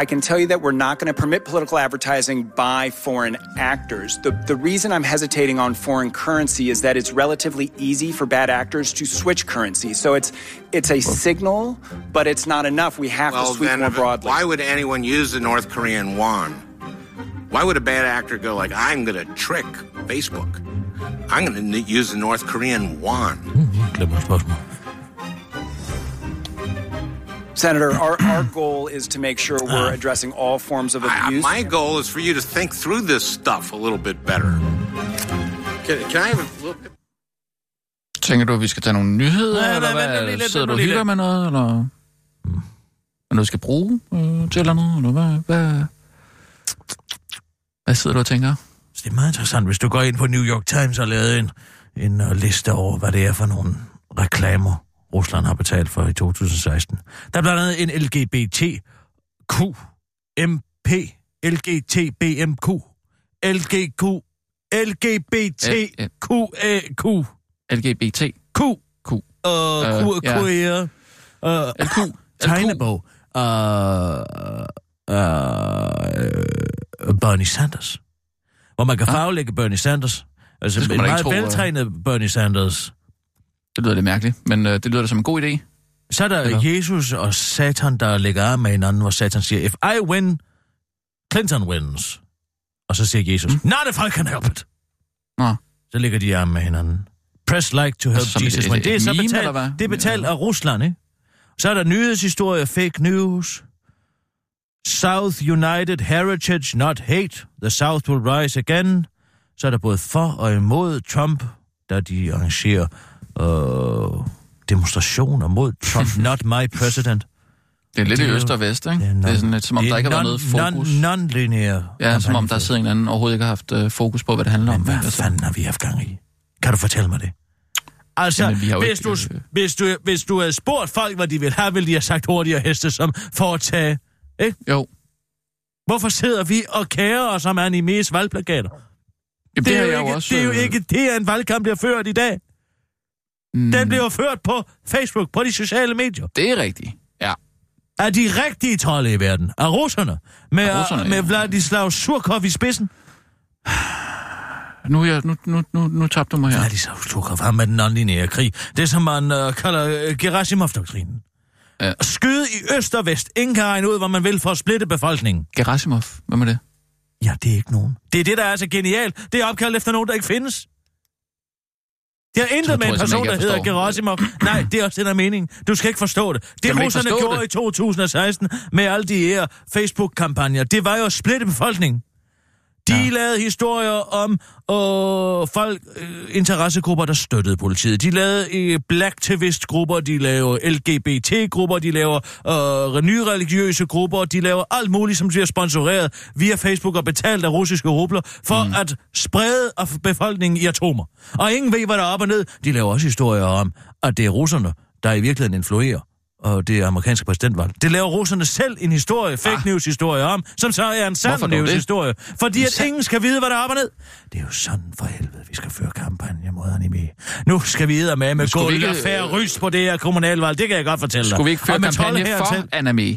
I can tell you that we're not going to permit political advertising by foreign actors. The, the reason I'm hesitating on foreign currency is that it's relatively easy for bad actors to switch currency. So it's it's a signal, but it's not enough. We have well, to sweep more broadly. Why would anyone use the North Korean won? Why would a bad actor go like, I'm going to trick Facebook? I'm going to use the North Korean won. Senator, our, our goal is to make sure we're addressing all forms of abuse. I, my goal is for you to think through this stuff a little bit better. Can, can I have a little bit? Tænker du, at vi skal tage nogle nyheder, nej, eller nej, hvad? Lidt, sidder du og hygger med noget, eller noget, skal bruge øh, til eller noget, eller hvad, hvad? Hvad sidder du og tænker? Det er meget interessant. Hvis du går ind på New York Times og laver en, en liste over, hvad det er for nogle reklamer, Rusland har betalt for i to tusind og seksten. Der er blandt andet en L G B T Q M P, L G T B M Q, L G Q, L G B T Q A Q, L G B T Q, Q, Q, tegnebog, Bernie Sanders, hvor man kan farvelægge Bernie Sanders, altså en meget veltrænet Bernie Sanders. Det lyder lidt mærkeligt, men øh, det lyder da som en god idé. Så er der Eller? Jesus og Satan, der lægger af med hinanden, hvor Satan siger, if I win, Clinton wins. Og så siger Jesus, mm. not if I can help it. Nå. Så ligger de af med hinanden. Press like to help altså, Jesus. Et, et, det er så meme, betalt, det er betalt af Rusland, ikke? Så er der nyhedshistorie, fake news. South United Heritage, not hate. The South will rise again. Så er der både for og imod Trump, der de arrangerer Uh, demonstrationer mod Trump, not my president. Det er lidt det er i øst og vest, ikke? Det er, non, det er sådan lidt, som om der ikke har non, været noget fokus. Non-linear. Ja, som om der sidder en eller anden overhovedet ikke har haft uh, fokus på, hvad det handler Men om. Hvad altså. fanden har vi haft gang i? Kan du fortælle mig det? Altså, Jamen, hvis, ikke, du, øh... hvis, du, hvis du havde spurgt folk, hvad de ville have, ville de have sagt hurtigere heste som foretage, ikke? Jo. Hvorfor sidder vi og kærer os om animes valgplakater? Jamen, det, det, er jo ikke, også, det er jo øh... ikke det, en valgkamp bliver ført i dag. Den bliver ført på Facebook, på de sociale medier. Det er rigtigt, ja. Er de rigtige trolde i verden? Er russerne? Med, er russerne, uh, med ja. Vladislav Surkov i spidsen? Nu, ja, nu, nu, nu, nu tabte du mig her. Vladislav Surkov, ham med den non-lineære krig. Det, som man uh, kalder uh, Gerasimov-doktrinen. Ja. Skyde i øst og vest. Ingen kan regne ud, hvor man vil for at splitte befolkningen. Gerasimov, hvad med det? Ja, det er ikke nogen. Det er det, der er så genialt. Det er opkaldt efter nogen, der ikke findes. Det har intet med en person, der hedder Gerasimov. Nej, det er også den der mening. Du skal ikke forstå det. Det russerne gjorde det? I to tusind og seksten med alle de her Facebook-kampagner, det var jo at splitte befolkningen. De ja. lavede historier om øh, folk, øh, interessegrupper, der støttede politiet. De lavede øh, blacktivist-grupper, de lavede L G B T-grupper, de lavede øh, nyreligiøse grupper, de lavede alt muligt, som bliver sponsoreret via Facebook og betalt af russiske rubler, for mm. at sprede befolkningen i atomer. Og ingen ved, hvad der er op og ned. De laver også historier om, at det er russerne, der i virkeligheden influerer, og det amerikanske præsidentvalg. Det laver russerne selv en historie, fake ah. news-historie om, som så er en sand news-historie. Fordi at ingen skal vide, hvad der er op og ned. Det er jo sådan for helvede, vi skal føre kampagne mod anime. Nu skal vi eddermame med gulv og færre rys på det her kommunalvalg. Det kan jeg godt fortælle dig. Skulle vi ikke føre kampagne for anime?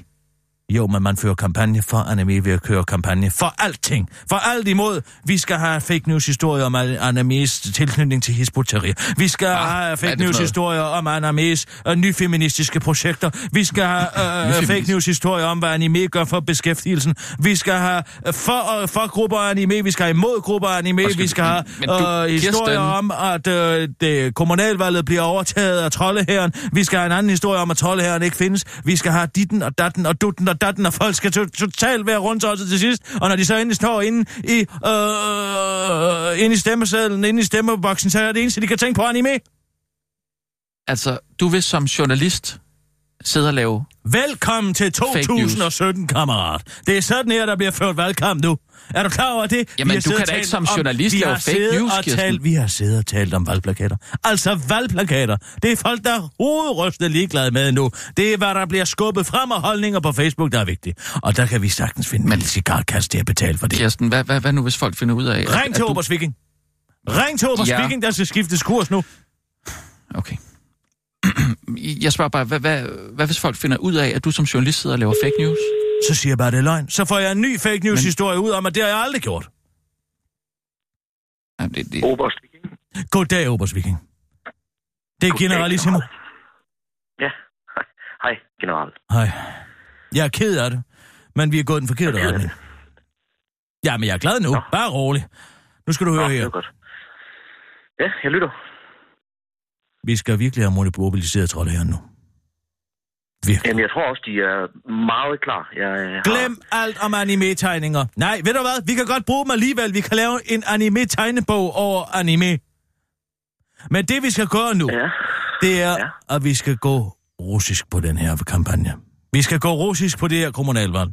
Jo, men man fører kampagne for anime ved at køre kampagne for alting. For alt imod. Vi skal have fake news-historier om animes tilknytning til Hizb ut-Tahrir. Vi skal ah, have fake news-historier om animes og nyfeministiske projekter. Vi skal have øh, fake news-historier om, hvad anime gør for beskæftigelsen. Vi skal have for, øh, for grupper af anime. Vi skal have imod grupper af anime. Skal vi skal have øh, du, historier om, at øh, det kommunalvalget bliver overtaget af troldehæren. Vi skal have en anden historie om, at troldehæren ikke findes. Vi skal have ditten og datten og dutten og datten, og folk skal to- totalt være rundt også til sidst, og når de så endelig står inde i, øh, inde i stemmesedlen, inde i stemmeboksen, så er det eneste, de kan tænke på anime. Altså, du vil som journalist sidde og lave velkommen til to tusind og sytten, kammerat. Det er sådan her, der bliver ført valgkamp nu. Er du klar over det? Jamen, du kan da ikke som journalist lave fake news, Kirsten. Vi har siddet og talt om valgplakater. Altså valgplakater. Det er folk, der er hovedrystende ligeglade med nu. Det er, hvad der bliver skubbet frem og holdninger på Facebook, der er vigtigt. Og der kan vi sagtens finde en cigarkasse til at betale for det. Kirsten, hvad, hvad, hvad nu, hvis folk finder ud af? Ring til Obers Viking. Ring til Obers Viking, der skal skiftes kurs nu. Okay. Jeg spørger bare, hvad, hvad, hvad hvis folk finder ud af, at du som journalist sidder og laver fake news? så siger jeg bare, det er løgn. Så får jeg en ny fake news-historie men... ud om, at det har jeg aldrig gjort. Jamen, det, det... Oberst Viking. Goddag, Oberst Viking. Det er generalissimo. Ja. Hej, general. Hej. Jeg er ked af det, men vi er gået den forkerte retning. Ja, men jeg er glad nu. Nå. Bare rolig. Nu skal du høre Nå, her. Godt. Ja, jeg lytter. Vi skal virkelig have mobiliseret, tror jeg, her nu. Virkelig. Jamen, jeg tror også, de er meget klar. Jeg har... Glem alt om anime-tegninger. Nej, ved du hvad? Vi kan godt bruge dem alligevel. Vi kan lave en anime-tegnebog over anime. Men det, vi skal gøre nu, ja. det er, ja. at vi skal gå russisk på den her kampagne. Vi skal gå russisk på det her kommunalvalg.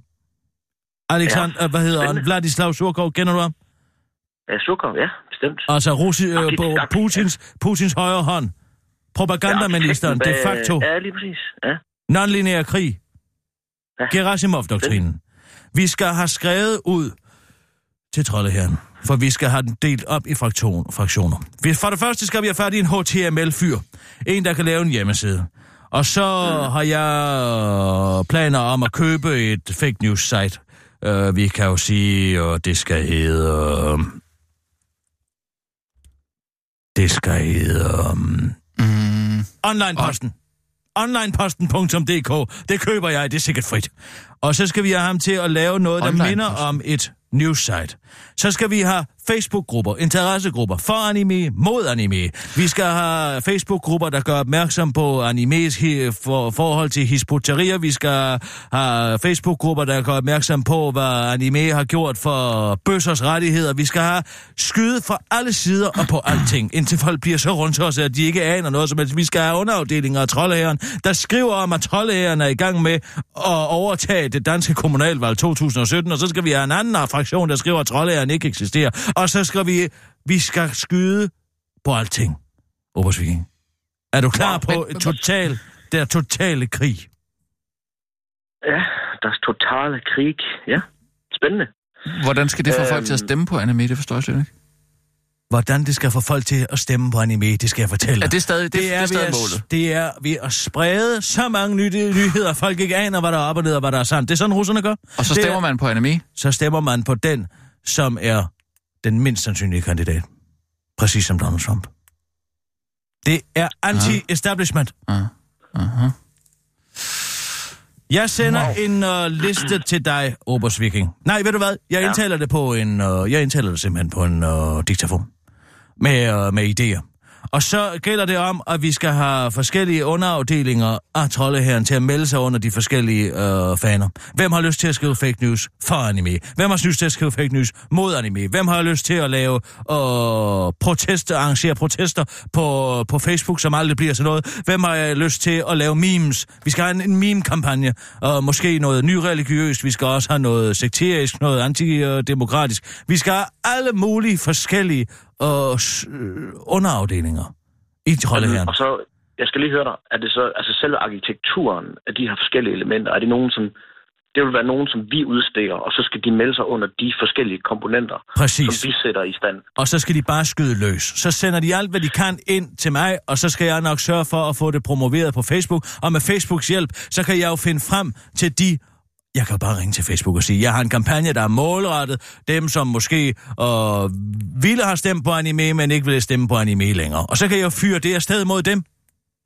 Alexander, ja. hvad hedder han? Vladislav Surkov, kender du ham? Ja, Surkov, ja, bestemt. Altså Russi- øh, på Putins, Putins højre hånd. Propagandaministeren, ja, de facto. Ja, lige præcis, ja. Non-lineær krig. Ja. Gerasimov-doktrinen. Vi skal have skrevet ud til troldeherren, for vi skal have den delt op i fraktioner. For det første skal vi have fat i en H T M L-fyr. En, der kan lave en hjemmeside. Og så ja. har jeg planer om at købe et fake news-site. Uh, vi kan jo sige, og uh, det skal hedde... Uh... Det skal hedde... Um... Mm. Online-posten. online posten punktum d k. Det køber jeg, det er sikkert frit. Og så skal vi have ham til at lave noget, der minder om et news-site. Så skal vi have Facebook-grupper, interessegrupper for anime, mod anime. Vi skal have Facebook-grupper, der gør opmærksom på animes for, forhold til hisputerier. Vi skal have Facebook-grupper, der gør opmærksom på, hvad anime har gjort for bøssers rettigheder. Vi skal have skyde fra alle sider og på alting, indtil folk bliver så rundt os, at de ikke aner noget som helst. Vi skal have underafdelinger af troldæren, der skriver om, at troldæren er i gang med at overtage det danske kommunalvalg to tusind og sytten, og så skal vi have en anden fraktion, der skriver, at troldæren ikke eksisterer. Og så skal vi, vi skal skyde på alting. Obersviking. Er du klar ja, på men, total, der totale krig? Ja, der er totale krig. Ja, spændende. Hvordan skal det få øhm... folk til at stemme på anime? Det forstår jeg slet ikke. Hvordan det skal få folk til at stemme på anime, det skal jeg fortælle dig. Er det stadig, det, det er, det er stadig målet? At, det er ved at sprede så mange nye nyheder, folk ikke aner, hvad der er op og ned, og hvad der er sandt. Det er sådan, russerne gør. Og så stemmer er, man på anime? Så stemmer man på den, som er... den mindst sandsynlige kandidat. Præcis som Donald Trump. Det er anti-establishment. Uh, uh-huh. Jeg sender wow. en uh, liste til dig, Oberst Viking. Nej, ved du hvad? Jeg ja. indtaler det på en, uh, jeg indtaler det simpelthen på en uh, diktafon med uh, med idéer. Og så gælder det om, at vi skal have forskellige underafdelinger af troldeherren til at melde sig under de forskellige øh, faner. Hvem har lyst til at skrive fake news for anime? Hvem har lyst til at skrive fake news mod anime? Hvem har lyst til at lave øh, protester, arrangere protester på, på Facebook, som aldrig bliver sådan noget? Hvem har lyst til at lave memes? Vi skal have en, en meme-kampagne, og måske noget nyreligiøst. Vi skal også have noget sekterisk, noget antidemokratisk. Vi skal have alle mulige forskellige og underafdelinger i troldeherren. Og så, jeg skal lige høre dig, er det så, altså selve arkitekturen, at de har forskellige elementer, er det nogen, som, det vil være nogen, som vi udstikker, og så skal de melde sig under de forskellige komponenter, Præcis. som vi sætter i stand. Og så skal de bare skyde løs. Så sender de alt, hvad de kan ind til mig, og så skal jeg nok sørge for at få det promoveret på Facebook, og med Facebooks hjælp, så kan jeg jo finde frem til de. Jeg kan bare ringe til Facebook og sige, jeg har en kampagne, der er målrettet dem, som måske øh, ville have stemt på anime, men ikke ville stemme på anime længere. Og så kan jeg fyre det afsted mod dem.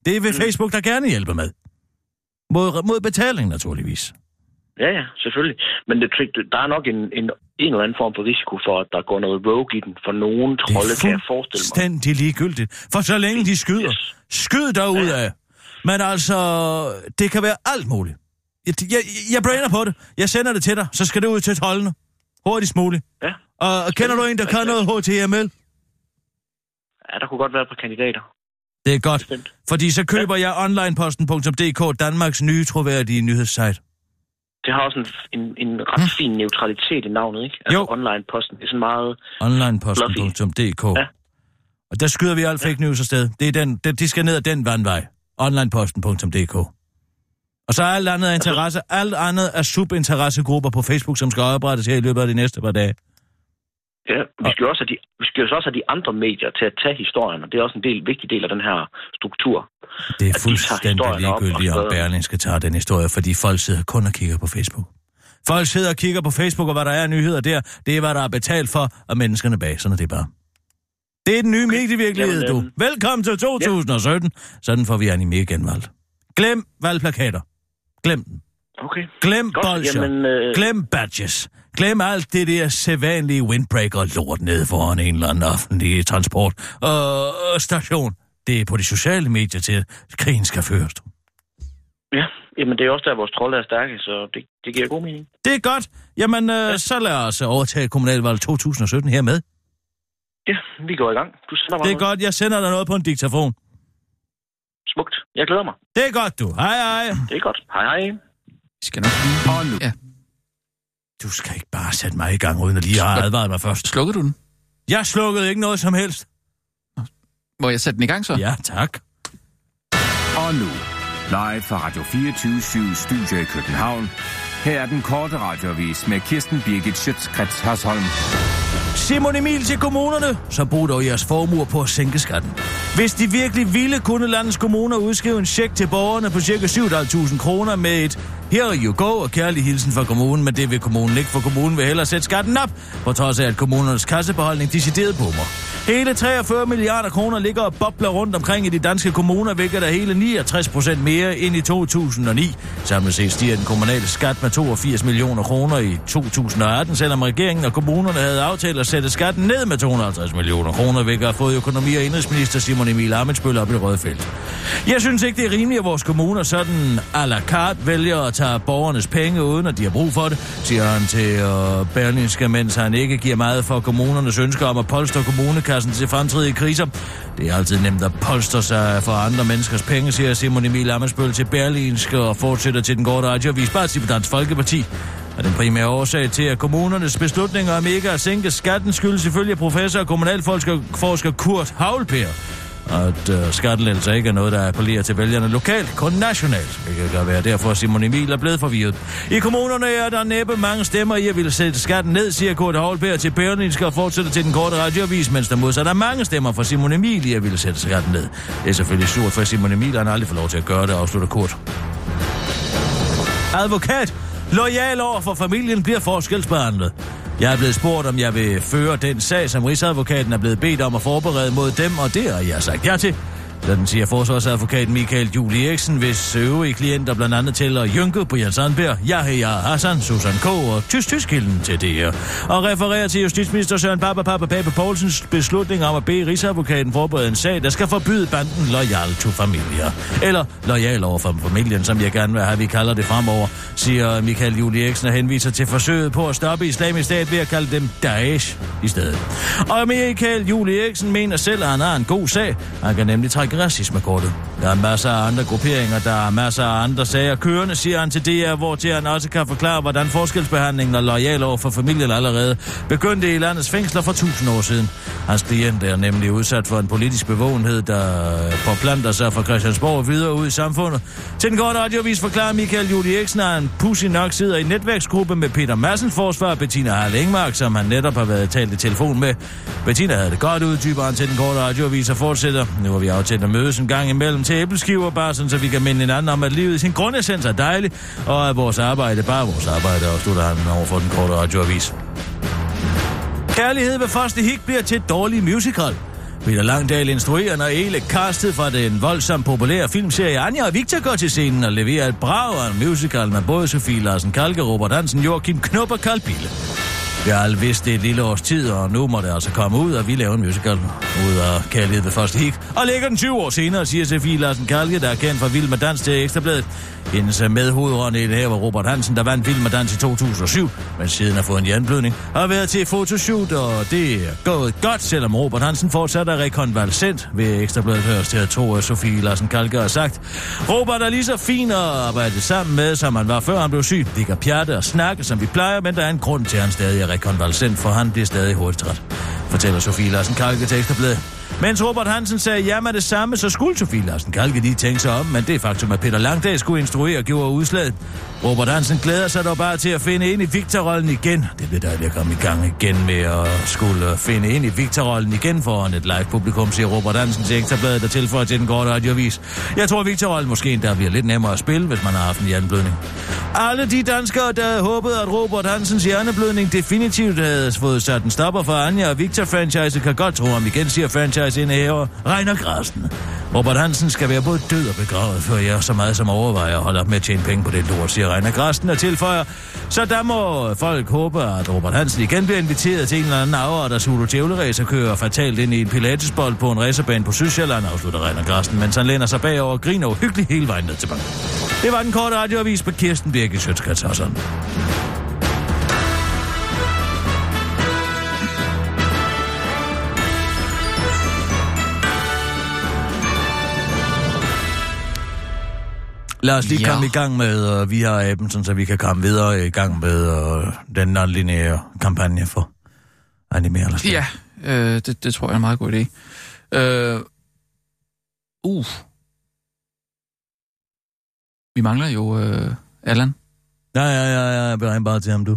Det vil Facebook, der gerne hjælpe med. Mod, mod betaling, naturligvis. Ja, ja, selvfølgelig. Men det, der er nok en, en, en eller anden form for risiko for, at der går noget rogue i den, for nogen trolde, kan jeg forestille mig. Det er fuldstændig ligegyldigt. For så længe de skyder, yes. skyd derudad. Ja. Men altså, det kan være alt muligt. Jeg, jeg, jeg brainer på det. Jeg sender det til dig, så skal det ud til troldene. Hurtigst muligt. Ja. Og kender du en, der kan noget H T M L? Ja, der kunne godt være på kandidater. Det er godt. Bestemt. Fordi så køber ja. jeg online posten punktum d k, Danmarks nye troværdige nyhedssite. Det har også en, en, en ret hmm? fin neutralitet i navnet, ikke? Altså jo. Online-posten. Det er sådan meget... online posten punktum d k. Ja. Og der skyder vi alt fake news afsted. Det er den, de skal ned ad den vandvej. online posten punktum d k. Og så er alt andet interesse, alt andet er subinteressegrupper på Facebook, som skal oprettes her i løbet af de næste par dage. Ja, vi skal jo også have de, vi skal også have de andre medier til at tage historien, og det er også en del, vigtig del af den her struktur. Det er fuldstændig ligegyldigt, om Berlingske tager den historie, fordi folk sidder kun og kigger på Facebook. Folk sidder og kigger på Facebook, og hvad der er nyheder der, det er, hvad der er betalt for, og menneskerne bag, sådan er det bare. Det er den nye medievirkelighed, du. Velkommen til to tusind og sytten. Sådan får vi anime genvalgt. Glem valgplakater. Glem den. Okay. Glem bolcher. Øh... Glem badges. Glem alt det der sædvanlige windbreaker-lort nede foran en eller anden offentlig transport og, og station. Det er på de sociale medier til, at krigen skal føres. Ja, jamen det er også der, vores trolde er stærke, så det, det giver god mening. Det er godt. Jamen, øh, ja. Så lad os overtage kommunalvalg to tusind og sytten hermed. Ja, vi går i gang. Du sender mig det er noget. Godt, jeg sender dig noget på en diktafon. Smukt. Jeg glæder mig. Det er godt, du. Hej, hej. Det er godt. Hej, hej. Vi skal nok lige... Ja. Du skal ikke bare sætte mig i gang, uden at lige have advaret mig først. Slukkede du den? Jeg slukkede ikke noget som helst. Må jeg sætte den i gang så? Ja, tak. Og nu, live fra Radio fireogtyve syv Studio i København. Her er den korte radioavis med Kirsten Birgit Schøtz-Krets Hørsholm. Simon Emil til kommunerne, så brug dog jeres formuer på at sænke skatten. Hvis de virkelig ville, kunne landets kommuner udskrive en check til borgerne på cirka syv tusind kroner med et here you go og kærlig hilsen fra kommunen, men det vil kommunen ikke, for kommunen vil hellere sætte skatten op, på trods af, at kommunernes kassebeholdning decideret boomer. Hele treogfyrre milliarder kroner ligger og bobler rundt omkring i de danske kommuner, hvilket er hele niogtres procent mere end i to tusind og ni. Samlet set stiger den kommunale skat med toogfirs millioner kroner i to tusind og atten, selvom regeringen og kommunerne havde aftalt at sætte skatten ned med to hundrede og halvtreds millioner kroner, hvilket har fået økonomi- og indrigsminister Simon Emil Amitsbøl op i det røde felt. Jeg synes ikke, det er rimeligt, at vores kommuner sådan à la carte vælger at tage borgernes penge, uden at de har brug for det, siger han til Berlingske, mens han ikke giver meget for kommunernes ønsker om at polstre kommunekassen til fremtidige kriser. Det er altid nemt at polstre sig for andre menneskers penge, siger Simon Emil Amitsbøl til Berlingske og fortsætter til den korte radioavis på Dansk Folkeparti. Og den primære årsag til, at kommunernes beslutninger om ikke at sænke skatten skyldes ifølge professor og kommunalforsker Kurt Havlper, at øh, skattelettelser ikke er noget, der appellerer til vælgerne lokalt, kun nationalt. Det kan godt være derfor, Simon Emil er blevet forvirret. I kommunerne er der næppe mange stemmer i at ville sætte skatten ned, siger Kurt Havlper til Berlingske og fortsætter til den korte radioavis, mens der modsat er mange stemmer fra Simon Emil i at ville sætte skatten ned. Det er selvfølgelig surt, for Simon Emil har aldrig fået lov til at gøre det, afslutter Kurt. Advokat loyal over for familien bliver forskelsbehandlet. Jeg er blevet spurgt, om jeg vil føre den sag, som rigsadvokaten er blevet bedt om at forberede mod dem, og det har jeg sagt ja til. Sådan siger forsvarsadvokat Michael Julie Eksen, hvis øvrige klienter blandt andet tæller Jynke, Brian Sandberg, Yahya Hassan, Susan K. og Tysk-Tysk-kilden til det her. Og refererer til justitsminister Søren Papa Papa Papa Poulsens beslutning om at bede rigsadvokaten forberede en sag, der skal forbyde banden loyal to familier. Eller loyal over for familien, som jeg gerne vil have, vi kalder det fremover, siger Michael Julie Eksen og henviser til forsøget på at stoppe Islamisk Stat ved at kalde dem Daesh i stedet. Og Michael Julie Eksen mener selv, at han har en god sag. Han kan nemlig trække racismekortet. Der er masser af andre grupperinger, der er masser af andre sager kørende, siger han til D R, hvor til han også kan forklare, hvordan forskelsbehandlingen er loyal over for familien allerede begyndte i landets fængsler for tusind år siden. Hans klient er nemlig udsat for en politisk bevågenhed, der forplanter sig fra Christiansborg videre ud i samfundet. Til den korte radiovis forklarer Michael Julie Eksen, at han pudsig nok sidder i netværksgruppe med Peter Madsens forsvar, Bettina Harald Engmark, som han netop har været talt i telefon med. Bettina havde det godt uddyber han til den korte radiovis og fortsætter. Nu har vi aftalt at mødes en gang imellem til æbleskiver, bare sådan, så vi kan minde hinanden om, at livet i sin grundessens er dejligt, og at vores arbejde bare vores arbejde, og slutter han over for den korte radioavis. Kærlighed ved første hik bliver til et dårligt musical. Peter Langdal instruerer, når Ele Karsted fra den voldsomt populære filmserie Anja og Victor går til scenen og leverer et brag og en musical med både Sofie Lassen-Kahlke, Robert Hansen, Joachim Knop og Carl Bille. Vi har aldrig vidst det et lille års tid, og nu må det altså komme ud, og vi laver en musical ud af Kærlighed ved første hik. Og ligger den tyve år senere, siger Sofie Lassen-Kahlke, der er kendt fra Vild med Dans til Ekstrabladet. Hendes medhovedrollen i det her var Robert Hansen, der vandt Vild med Dans i to tusind og syv, men siden har fået en hjerneblødning og har været til fotoshoot, og det er gået godt, selvom Robert Hansen fortsat er rekonvalescent, ved Ekstrabladet høres til at tro, at Sofie Lassen-Kahlke har sagt. Robert er lige så fin at arbejde sammen med, som han var før han blev syg. Vi kan pjatte og snakke, som vi plejer, men der er en grund til, at han stadig er rekonvalescent, for han bliver stadig hovedtræt, fortæller Sofie Lassen-Kahlke til Ekstrabladet. Mens Robert Hansen sagde ja med det samme, så skulle Sofie Lassen-Kahlke lige tænke sig om, men det faktum, at Peter Langdal skulle instruere og gjorde udslaget. Robert Hansen glæder sig dog bare til at finde ind i Victor-rollen igen. Det vil der virkelig komme i gang igen med at skulle finde ind i Victor-rollen igen foran et live-publikum, siger Robert Hansen til Ekstrabladet, der tilføjer til den korte radioavis. Jeg tror, Victor-rollen måske endda bliver lidt nemmere at spille, hvis man har haft en hjerneblødning. Alle de danskere, der havde håbet, at Robert Hansens hjerneblødning definitivt havde fået sat en stopper for Anja og Victor-franchise, kan godt tro ham igen, siger franchise-indehaver Reiner Grasten. Robert Hansen skal være både død og begravet, før jeg så meget som overvejer at holde op med at tjene penge på det lort, siger Reiner Grasten og tilføjer. Så der må folk håbe, at Robert Hansen igen bliver inviteret til en eller anden arver, der solo djævleræser kører fatalt ind i en pilatesbold på en racerbane på Sydsjælland, afslutter Reiner Grasten, mens han læner sig bagover og griner uhyggeligt hele vejen ned til banken. Det var den korte radioavis på Kirsten Birgit Schøtz-Krets Hørsholm. Lad os lige ja. komme i gang med, og vi har appen, så vi kan komme videre i gang med og den non-lineære kampagne for animerede. Ja, øh, det, det tror jeg er en meget god idé. Øh, uh. Vi mangler jo øh, Allan. Ja, ja, ja, ja, jeg bliver bare til ham, du.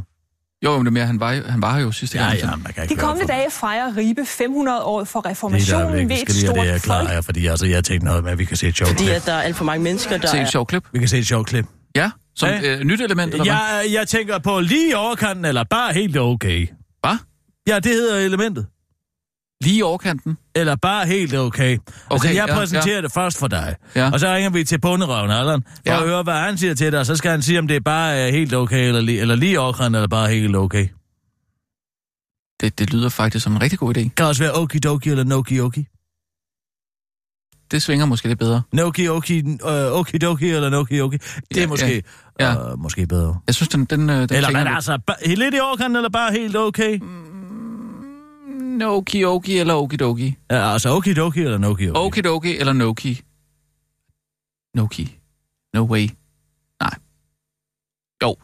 Jo, men det mere, han var, han var jo sidste gang. Ja, ja, de kommende dage fejrer Ribe fem hundrede år for reformationen der, ved et stort folk. Det er klar, ja, fordi altså, jeg tænkte noget med, at vi kan se et sjovt klip. Fordi at der er alt for mange mennesker, der se et sjovt klip. Vi kan se et sjovt klip. Ja, som et øh, nyt element, eller hvad? Jeg tænker på lige i overkanten, eller bare helt okay. Hvad? Ja, det hedder elementet. Lige i overkanten? Eller bare helt okay. Okay, altså, jeg ja, præsenterer ja. det først for dig. Ja. Og så ringer vi til bunderøven, Allan, for ja. at høre, hvad han siger til dig. Og så skal han sige, om det er bare uh, helt okay, eller, li- eller lige i overkanten, eller bare helt okay. Det, det lyder faktisk som en rigtig god idé. Det kan også være okidoki eller nokioki. Det svinger måske lidt bedre. Nokioki, uh, okidoki eller nokioki. Det er ja, måske, ja. Ja. Uh, måske bedre. Jeg synes, den... den, den eller man altså, ba- lidt i overkanten, eller bare helt okay... Mm. Okidoki eller okidoki? Ja, altså okidoki eller nokioki? Okidoki eller noki? Noki. No way. Nej. Jo.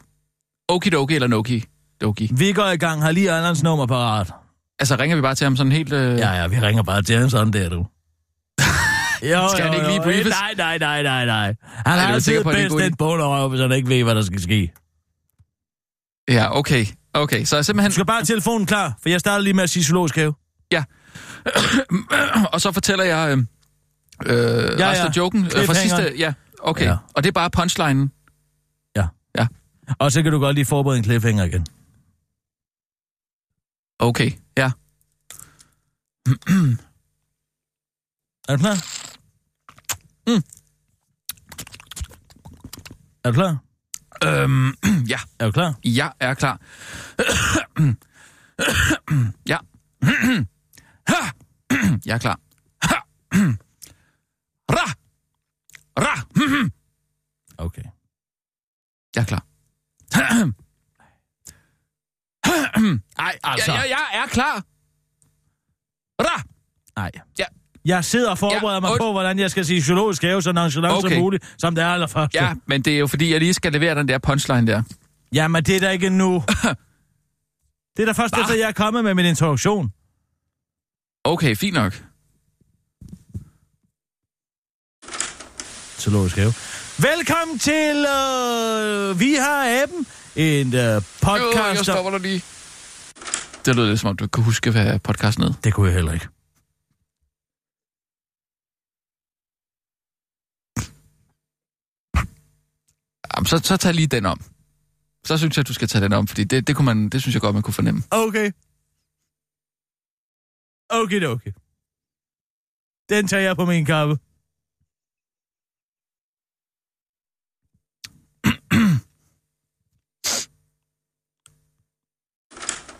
Okidoki eller noki? Doki. Vi går i gang. Har lige Andersens nummer parat. Altså ringer vi bare til ham sådan helt... Øh... Ja, ja, vi ringer bare til ham sådan der, du. Jo, skal han ikke lige briefes? Nej, nej, nej, nej, nej. Han har altid bedst den bonerøv, hvis han ikke ved, hvad der skal ske. Ja, okay. Okay, så jeg simpelthen... Du skal bare have telefonen klar, for jeg starter lige med at sige zoologisk have. Ja. Og så fortæller jeg øh, øh, ja, resten ja. af joken øh, fra sidste... Ja, okay. Ja. Og det er bare punchlinen. Ja. Ja. Og så kan du godt lige forberede en cliffhanger igen. Okay, ja. Er du klar? Mm. Er du klar? Øhm, ja. Er du klar? Ja, jeg er klar. Ja. Jeg er klar. Ra! Ra! Okay. Jeg er klar. Ej, altså. Jeg, jeg, jeg er klar. Ra! Nej. Ja. Jeg sidder og forbereder ja, mig på, hvordan jeg skal sige zoologisk have, så nonchalant okay. som muligt, som det er allerførste. Ja, men det er jo fordi, jeg lige skal levere den der punchline der. Jamen, det er da ikke nu. Det er da først, efter jeg er kommet med min introduktion. Okay, fint nok. Zoologisk have. Velkommen til uh, Vi har appen, en uh, podcast... Jo, jeg stopper dig lige. Det lød lidt, som om du kunne huske, hvad podcasten hed. Det kunne jeg heller ikke. Så, så tag lige den om. Så synes jeg, at du skal tage den om, fordi det, det, kunne man, det synes jeg godt, man kunne fornemme. Okay. Okay, okay. Den tager jeg på min kappe.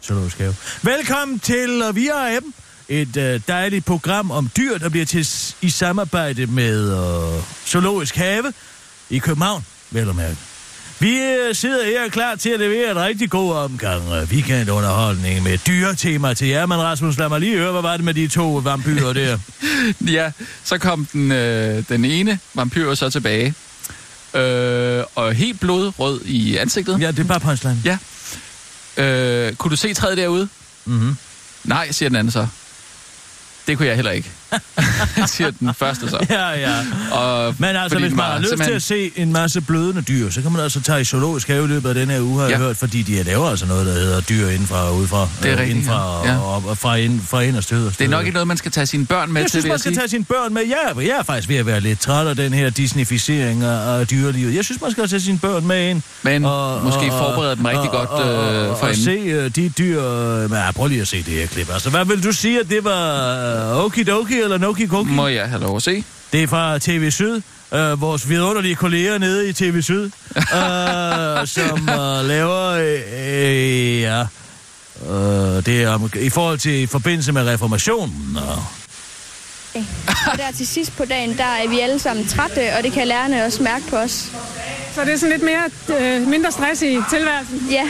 Så lov skal jeg. Velkommen til uh, Via Appen. Et uh, dejligt program om dyr, der bliver til s- i samarbejde med uh, Zoologisk Have i København. Vel og mærke. Vi sidder her klar til at levere et rigtig god omgang weekendunderholdning med dyretema til jer. Men Rasmus, lad mig lige høre, hvad var det med de to vampyrer der? Ja, så kom den, øh, den ene vampyr så tilbage. Øh, og helt blodrød i ansigtet. Ja, det er bare punchline. Ja. Øh, kunne du se træet derude? Mhm. Nej, siger den anden så. Det kunne jeg heller ikke. siger den første så. Ja, ja. Og men altså, hvis man, man har lyst simpelthen... til at se en masse blødende dyr, så kan man altså tage i Zoologisk Have i løbet af den her uge, har ja. jeg hørt, fordi de laver altså noget, der hedder dyr indenfra og udefra. Det er rigtigt, indfra, ja. Og, og fra ind, fra ind og stød. Det er nok ikke noget, man skal tage sine børn med jeg til, synes, man skal sige. tage sine børn med. Ja, jeg er faktisk ved at være lidt træt af den her disneyficering af dyrelivet. Jeg synes, man skal tage sine børn med ind. Men og, måske og, forberede dem rigtig og, godt og, øh, for og inden. Se uh, de dyr... Uh, ja, prøv lige at se det her klip. Altså, hvad vil du sige, at det var uh, okidoki eller noki-koki? Må jeg have lov at se? Det er fra T V-Syde. Uh, vores vidunderlige kolleger nede i T V-Syde, uh, som uh, laver... Uh, ja... Uh, det er um, i forhold til i forbindelse med reformationen. Uh. Og der til sidst på dagen, der er vi alle sammen trætte, og det kan lærerne også mærke på os. Så det er sådan lidt mere, øh, mindre stress i tilværelsen? Ja.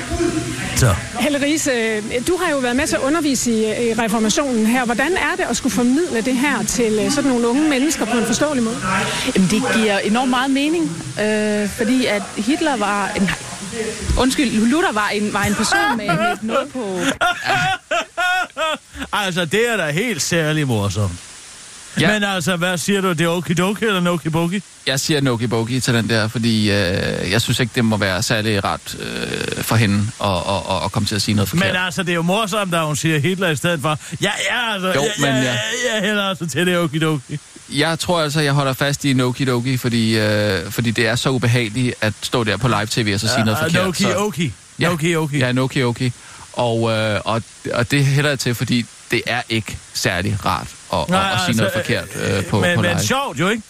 Så. Helle Riese, du har jo været med til at undervise i, i reformationen her. Hvordan er det at skulle formidle det her til sådan nogle unge mennesker på en forståelig måde? Jamen, det giver enormt meget mening, øh, fordi at Hitler var... En, undskyld, Luther var en, var en person med helt noget på... Ja. Altså, det er da helt særlig morsomt. Ja. Men altså, hvad siger du? Det er okidoki eller nokiboki? Jeg siger nokiboki til den der, fordi øh, jeg synes ikke, det må være særlig rart øh, for hende at, og, og, at komme til at sige noget forkert. Men altså, det er jo morsomt, da hun siger Hitler i stedet for. Ja, ja, altså, jo, jeg, men, ja. jeg, jeg hælder altså til det okidoki. Jeg tror altså, jeg holder fast i nokidoki, fordi, øh, fordi det er så ubehageligt at stå der på live-tv og så sige ja, noget forkert. Noki-oki. Ja, noki-oki. Ja, noki-oki. Og, øh, og, og det hælder jeg til, fordi det er ikke særlig rart. Og, Nej, og, og sige altså, noget forkert øh, på, men, på live. Men sjovt jo, ikke?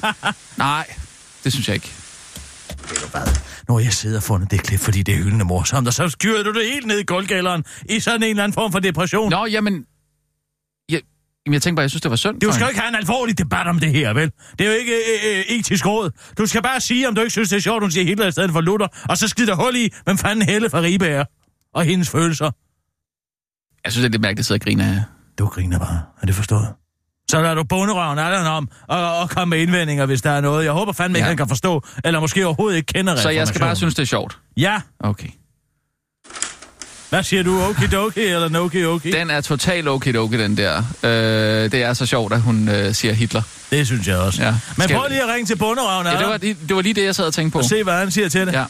Nej, det synes jeg ikke. Når jeg sidder og fundet det klip, fordi det er hyldende morsomt, og så skyrede du det helt ned i guldgælderen i sådan en eller anden form for depression. Nå, jamen... Jeg, jamen, jeg tænkte bare, jeg synes, det var synd. Du skal jo ikke have en alvorlig debat om det her, vel? Det er jo ikke øh, øh, etisk råd. Du skal bare sige, om du ikke synes, det er sjovt, hun siger Hitler i stedet for Luther, og så skider hul i, hvem fanden Helle fra Ribe er, og hendes følelser. Jeg synes, det er lidt mærkeligt, at sidde og grine af. Du griner bare, er det forstået? Så lader du bonderøven alderen om og, og komme med indvendinger, hvis der er noget. Jeg håber fandme ikke, ja. han kan forstå, eller måske overhovedet ikke kender reformationen. Så jeg skal bare synes, det er sjovt? Ja. Okay. Hvad siger du? Okidoki eller nokidoki? Den er totalt okidoki, den der. Øh, det er så sjovt, at hun øh, siger Hitler. Det synes jeg også. Ja. Men prøv lige at ringe til bonderøven alderen. Ja, det var, det var lige det, jeg sad og tænkte på. Og se, hvad han siger til det. Ja.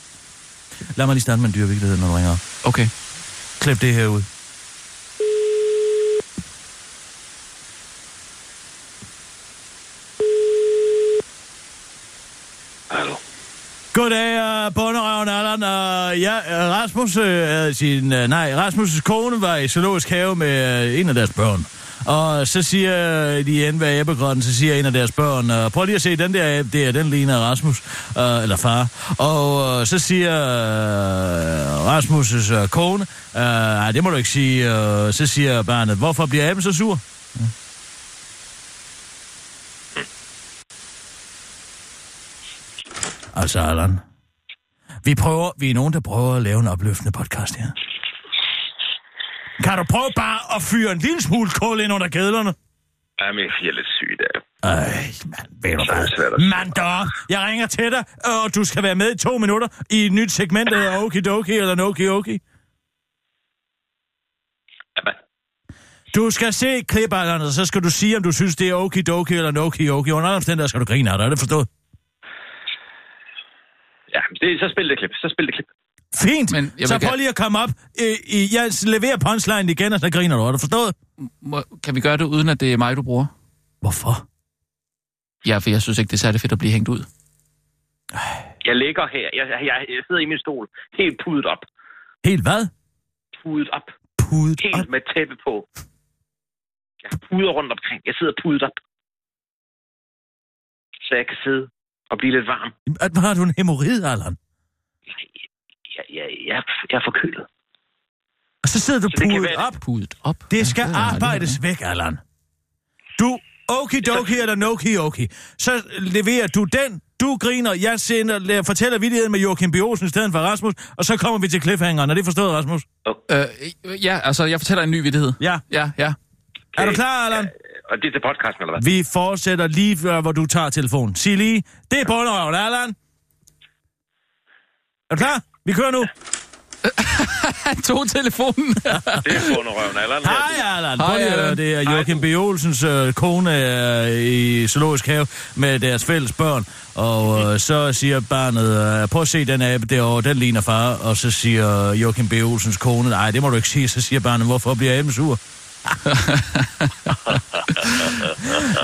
Lad mig lige starte med en dyrvirkelighed, når du ringer op. Okay. Klip det her ud. Goddag, uh, bonderøven Allan. Uh, ja, Rasmus, uh, sin, uh, nej, Rasmus' kone var i Zoologisk Have med uh, en af deres børn. Og så siger uh, de endvær æbbegrønten, så siger en af deres børn, uh, prøv lige at se den der æb, der, den ligner Rasmus, uh, eller far. Og uh, så siger uh, Rasmus' uh, kone, nej, uh, det må du ikke sige, uh, så siger barnet, hvorfor bliver æben så sur? Uh. Altså, Allan. Vi prøver, vi er nogen, der prøver at lave en opløftende podcast her. Kan du prøve bare at fyre en lille smule kul ind under kedlerne? Jamen, jeg er lidt syg i dag. Ej, mand, ved du hvad? Mand, dog, jeg ringer til dig, og du skal være med i to minutter i et nyt segment, der hedder Okidoki eller Nokidoki. Jamen. Du skal se klip, Allan, og så skal du sige, om du synes, det er Okidoki eller Nokidoki. Under andre omstændigheder skal du grine af dig, er det forstået? Ja, det, så spil det klip. Så spil det klip. Fint. Men så prøv lige at komme op. Jeg leverer punchline igen, og så griner du. Har du forstået? Kan vi gøre det, uden at det er mig, du bruger? Hvorfor? Ja, for jeg synes ikke, det er særlig fedt at blive hængt ud. Jeg ligger her. Jeg, jeg, jeg sidder i min stol. Helt pudet op. Helt hvad? Pudet op. Pudet helt op? Helt med tæppe på. Jeg puder rundt omkring. Jeg sidder pudet op. Så jeg kan sidde og blive lidt varm. Hvad har du en hæmoride, Allan? Nej, jeg, jeg, jeg, jeg er forkølet. Og så sidder du så pudet, være... op. pudet op. Det skal ja, arbejdes det væk, Allan. Du okidoki så... eller nokidoki. Så leverer du den, du griner, jeg sender, fortæller vittigheden med Joachim B. Olsen i stedet for Rasmus, og så kommer vi til cliffhangeren. Er det forstået, Rasmus? Okay. Øh, ja, altså, jeg fortæller en ny vittighed. Ja. Ja, ja. Okay. Er du klar, Allan? Og det er til podcasten, eller hvad? Vi fortsætter lige før, hvor du tager telefonen. Sig lige, det er bonderøven, Allan. Er du klar? Vi kører nu. Han tog telefonen. Det er bonderøven, Allan. Hej, Allan. Hej, Allan. Det er Joachim B. Olsens øh, kone øh, i Zoologisk Have med deres fælles børn. Og øh, så siger barnet, øh, prøv at se den abe derovre, den ligner far. Og så siger øh, Joachim B. Olsens kone, nej, det må du ikke sige. Så siger barnet, hvorfor bliver aben sur?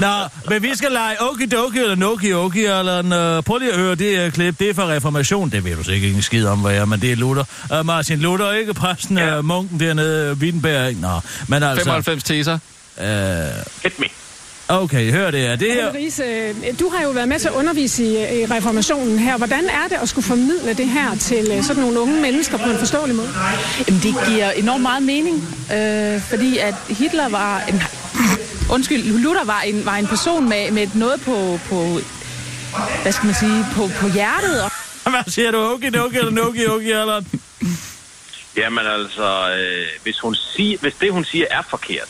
Nå, men vi skal lege okidoki eller nokioki eller en, uh, prøv lige at høre det her klip. Det er fra Reformation. Det ved du sikkert ikke skid om, hvad jeg er, men det er Luther. Uh, Martin Luther, ikke præsten af ja. uh, munken dernede, Wittenberg, ikke? Nå, men altså... femoghalvfems teser. Uh... Hit me. Okay, hør det her. Det her... Helle Riese, du har jo været med til at undervise i, i Reformationen her. Hvordan er det at skulle formidle det her til sådan nogle unge mennesker på en forståelig måde? Jamen, det giver enormt meget mening, øh, fordi at Hitler var en... Undskyld, Luther var en, var en person med, med noget på, på... Hvad skal man sige? På, på hjertet. Og... Hvad siger du? Okay, okay, eller okay, okay, eller... Jamen altså, øh, hvis, hun sig, hvis det hun siger er forkert,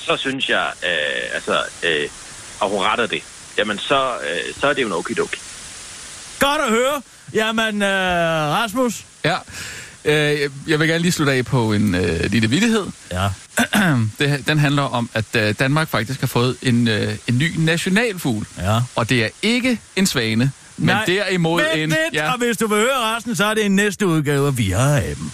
så synes jeg, øh, altså, øh, og hun retter det, jamen så, øh, så er det jo en okidoki. Godt at høre. Jamen, øh, Rasmus? Ja, øh, jeg vil gerne lige slutte af på en øh, lille vittighed. Ja. det, den handler om, at øh, Danmark faktisk har fået en, øh, en ny nationalfugl. Ja. Og det er ikke en svane, men nej, derimod en... Men det, ja. Og hvis du vil høre resten, så er det en næste udgave, og vi har af dem.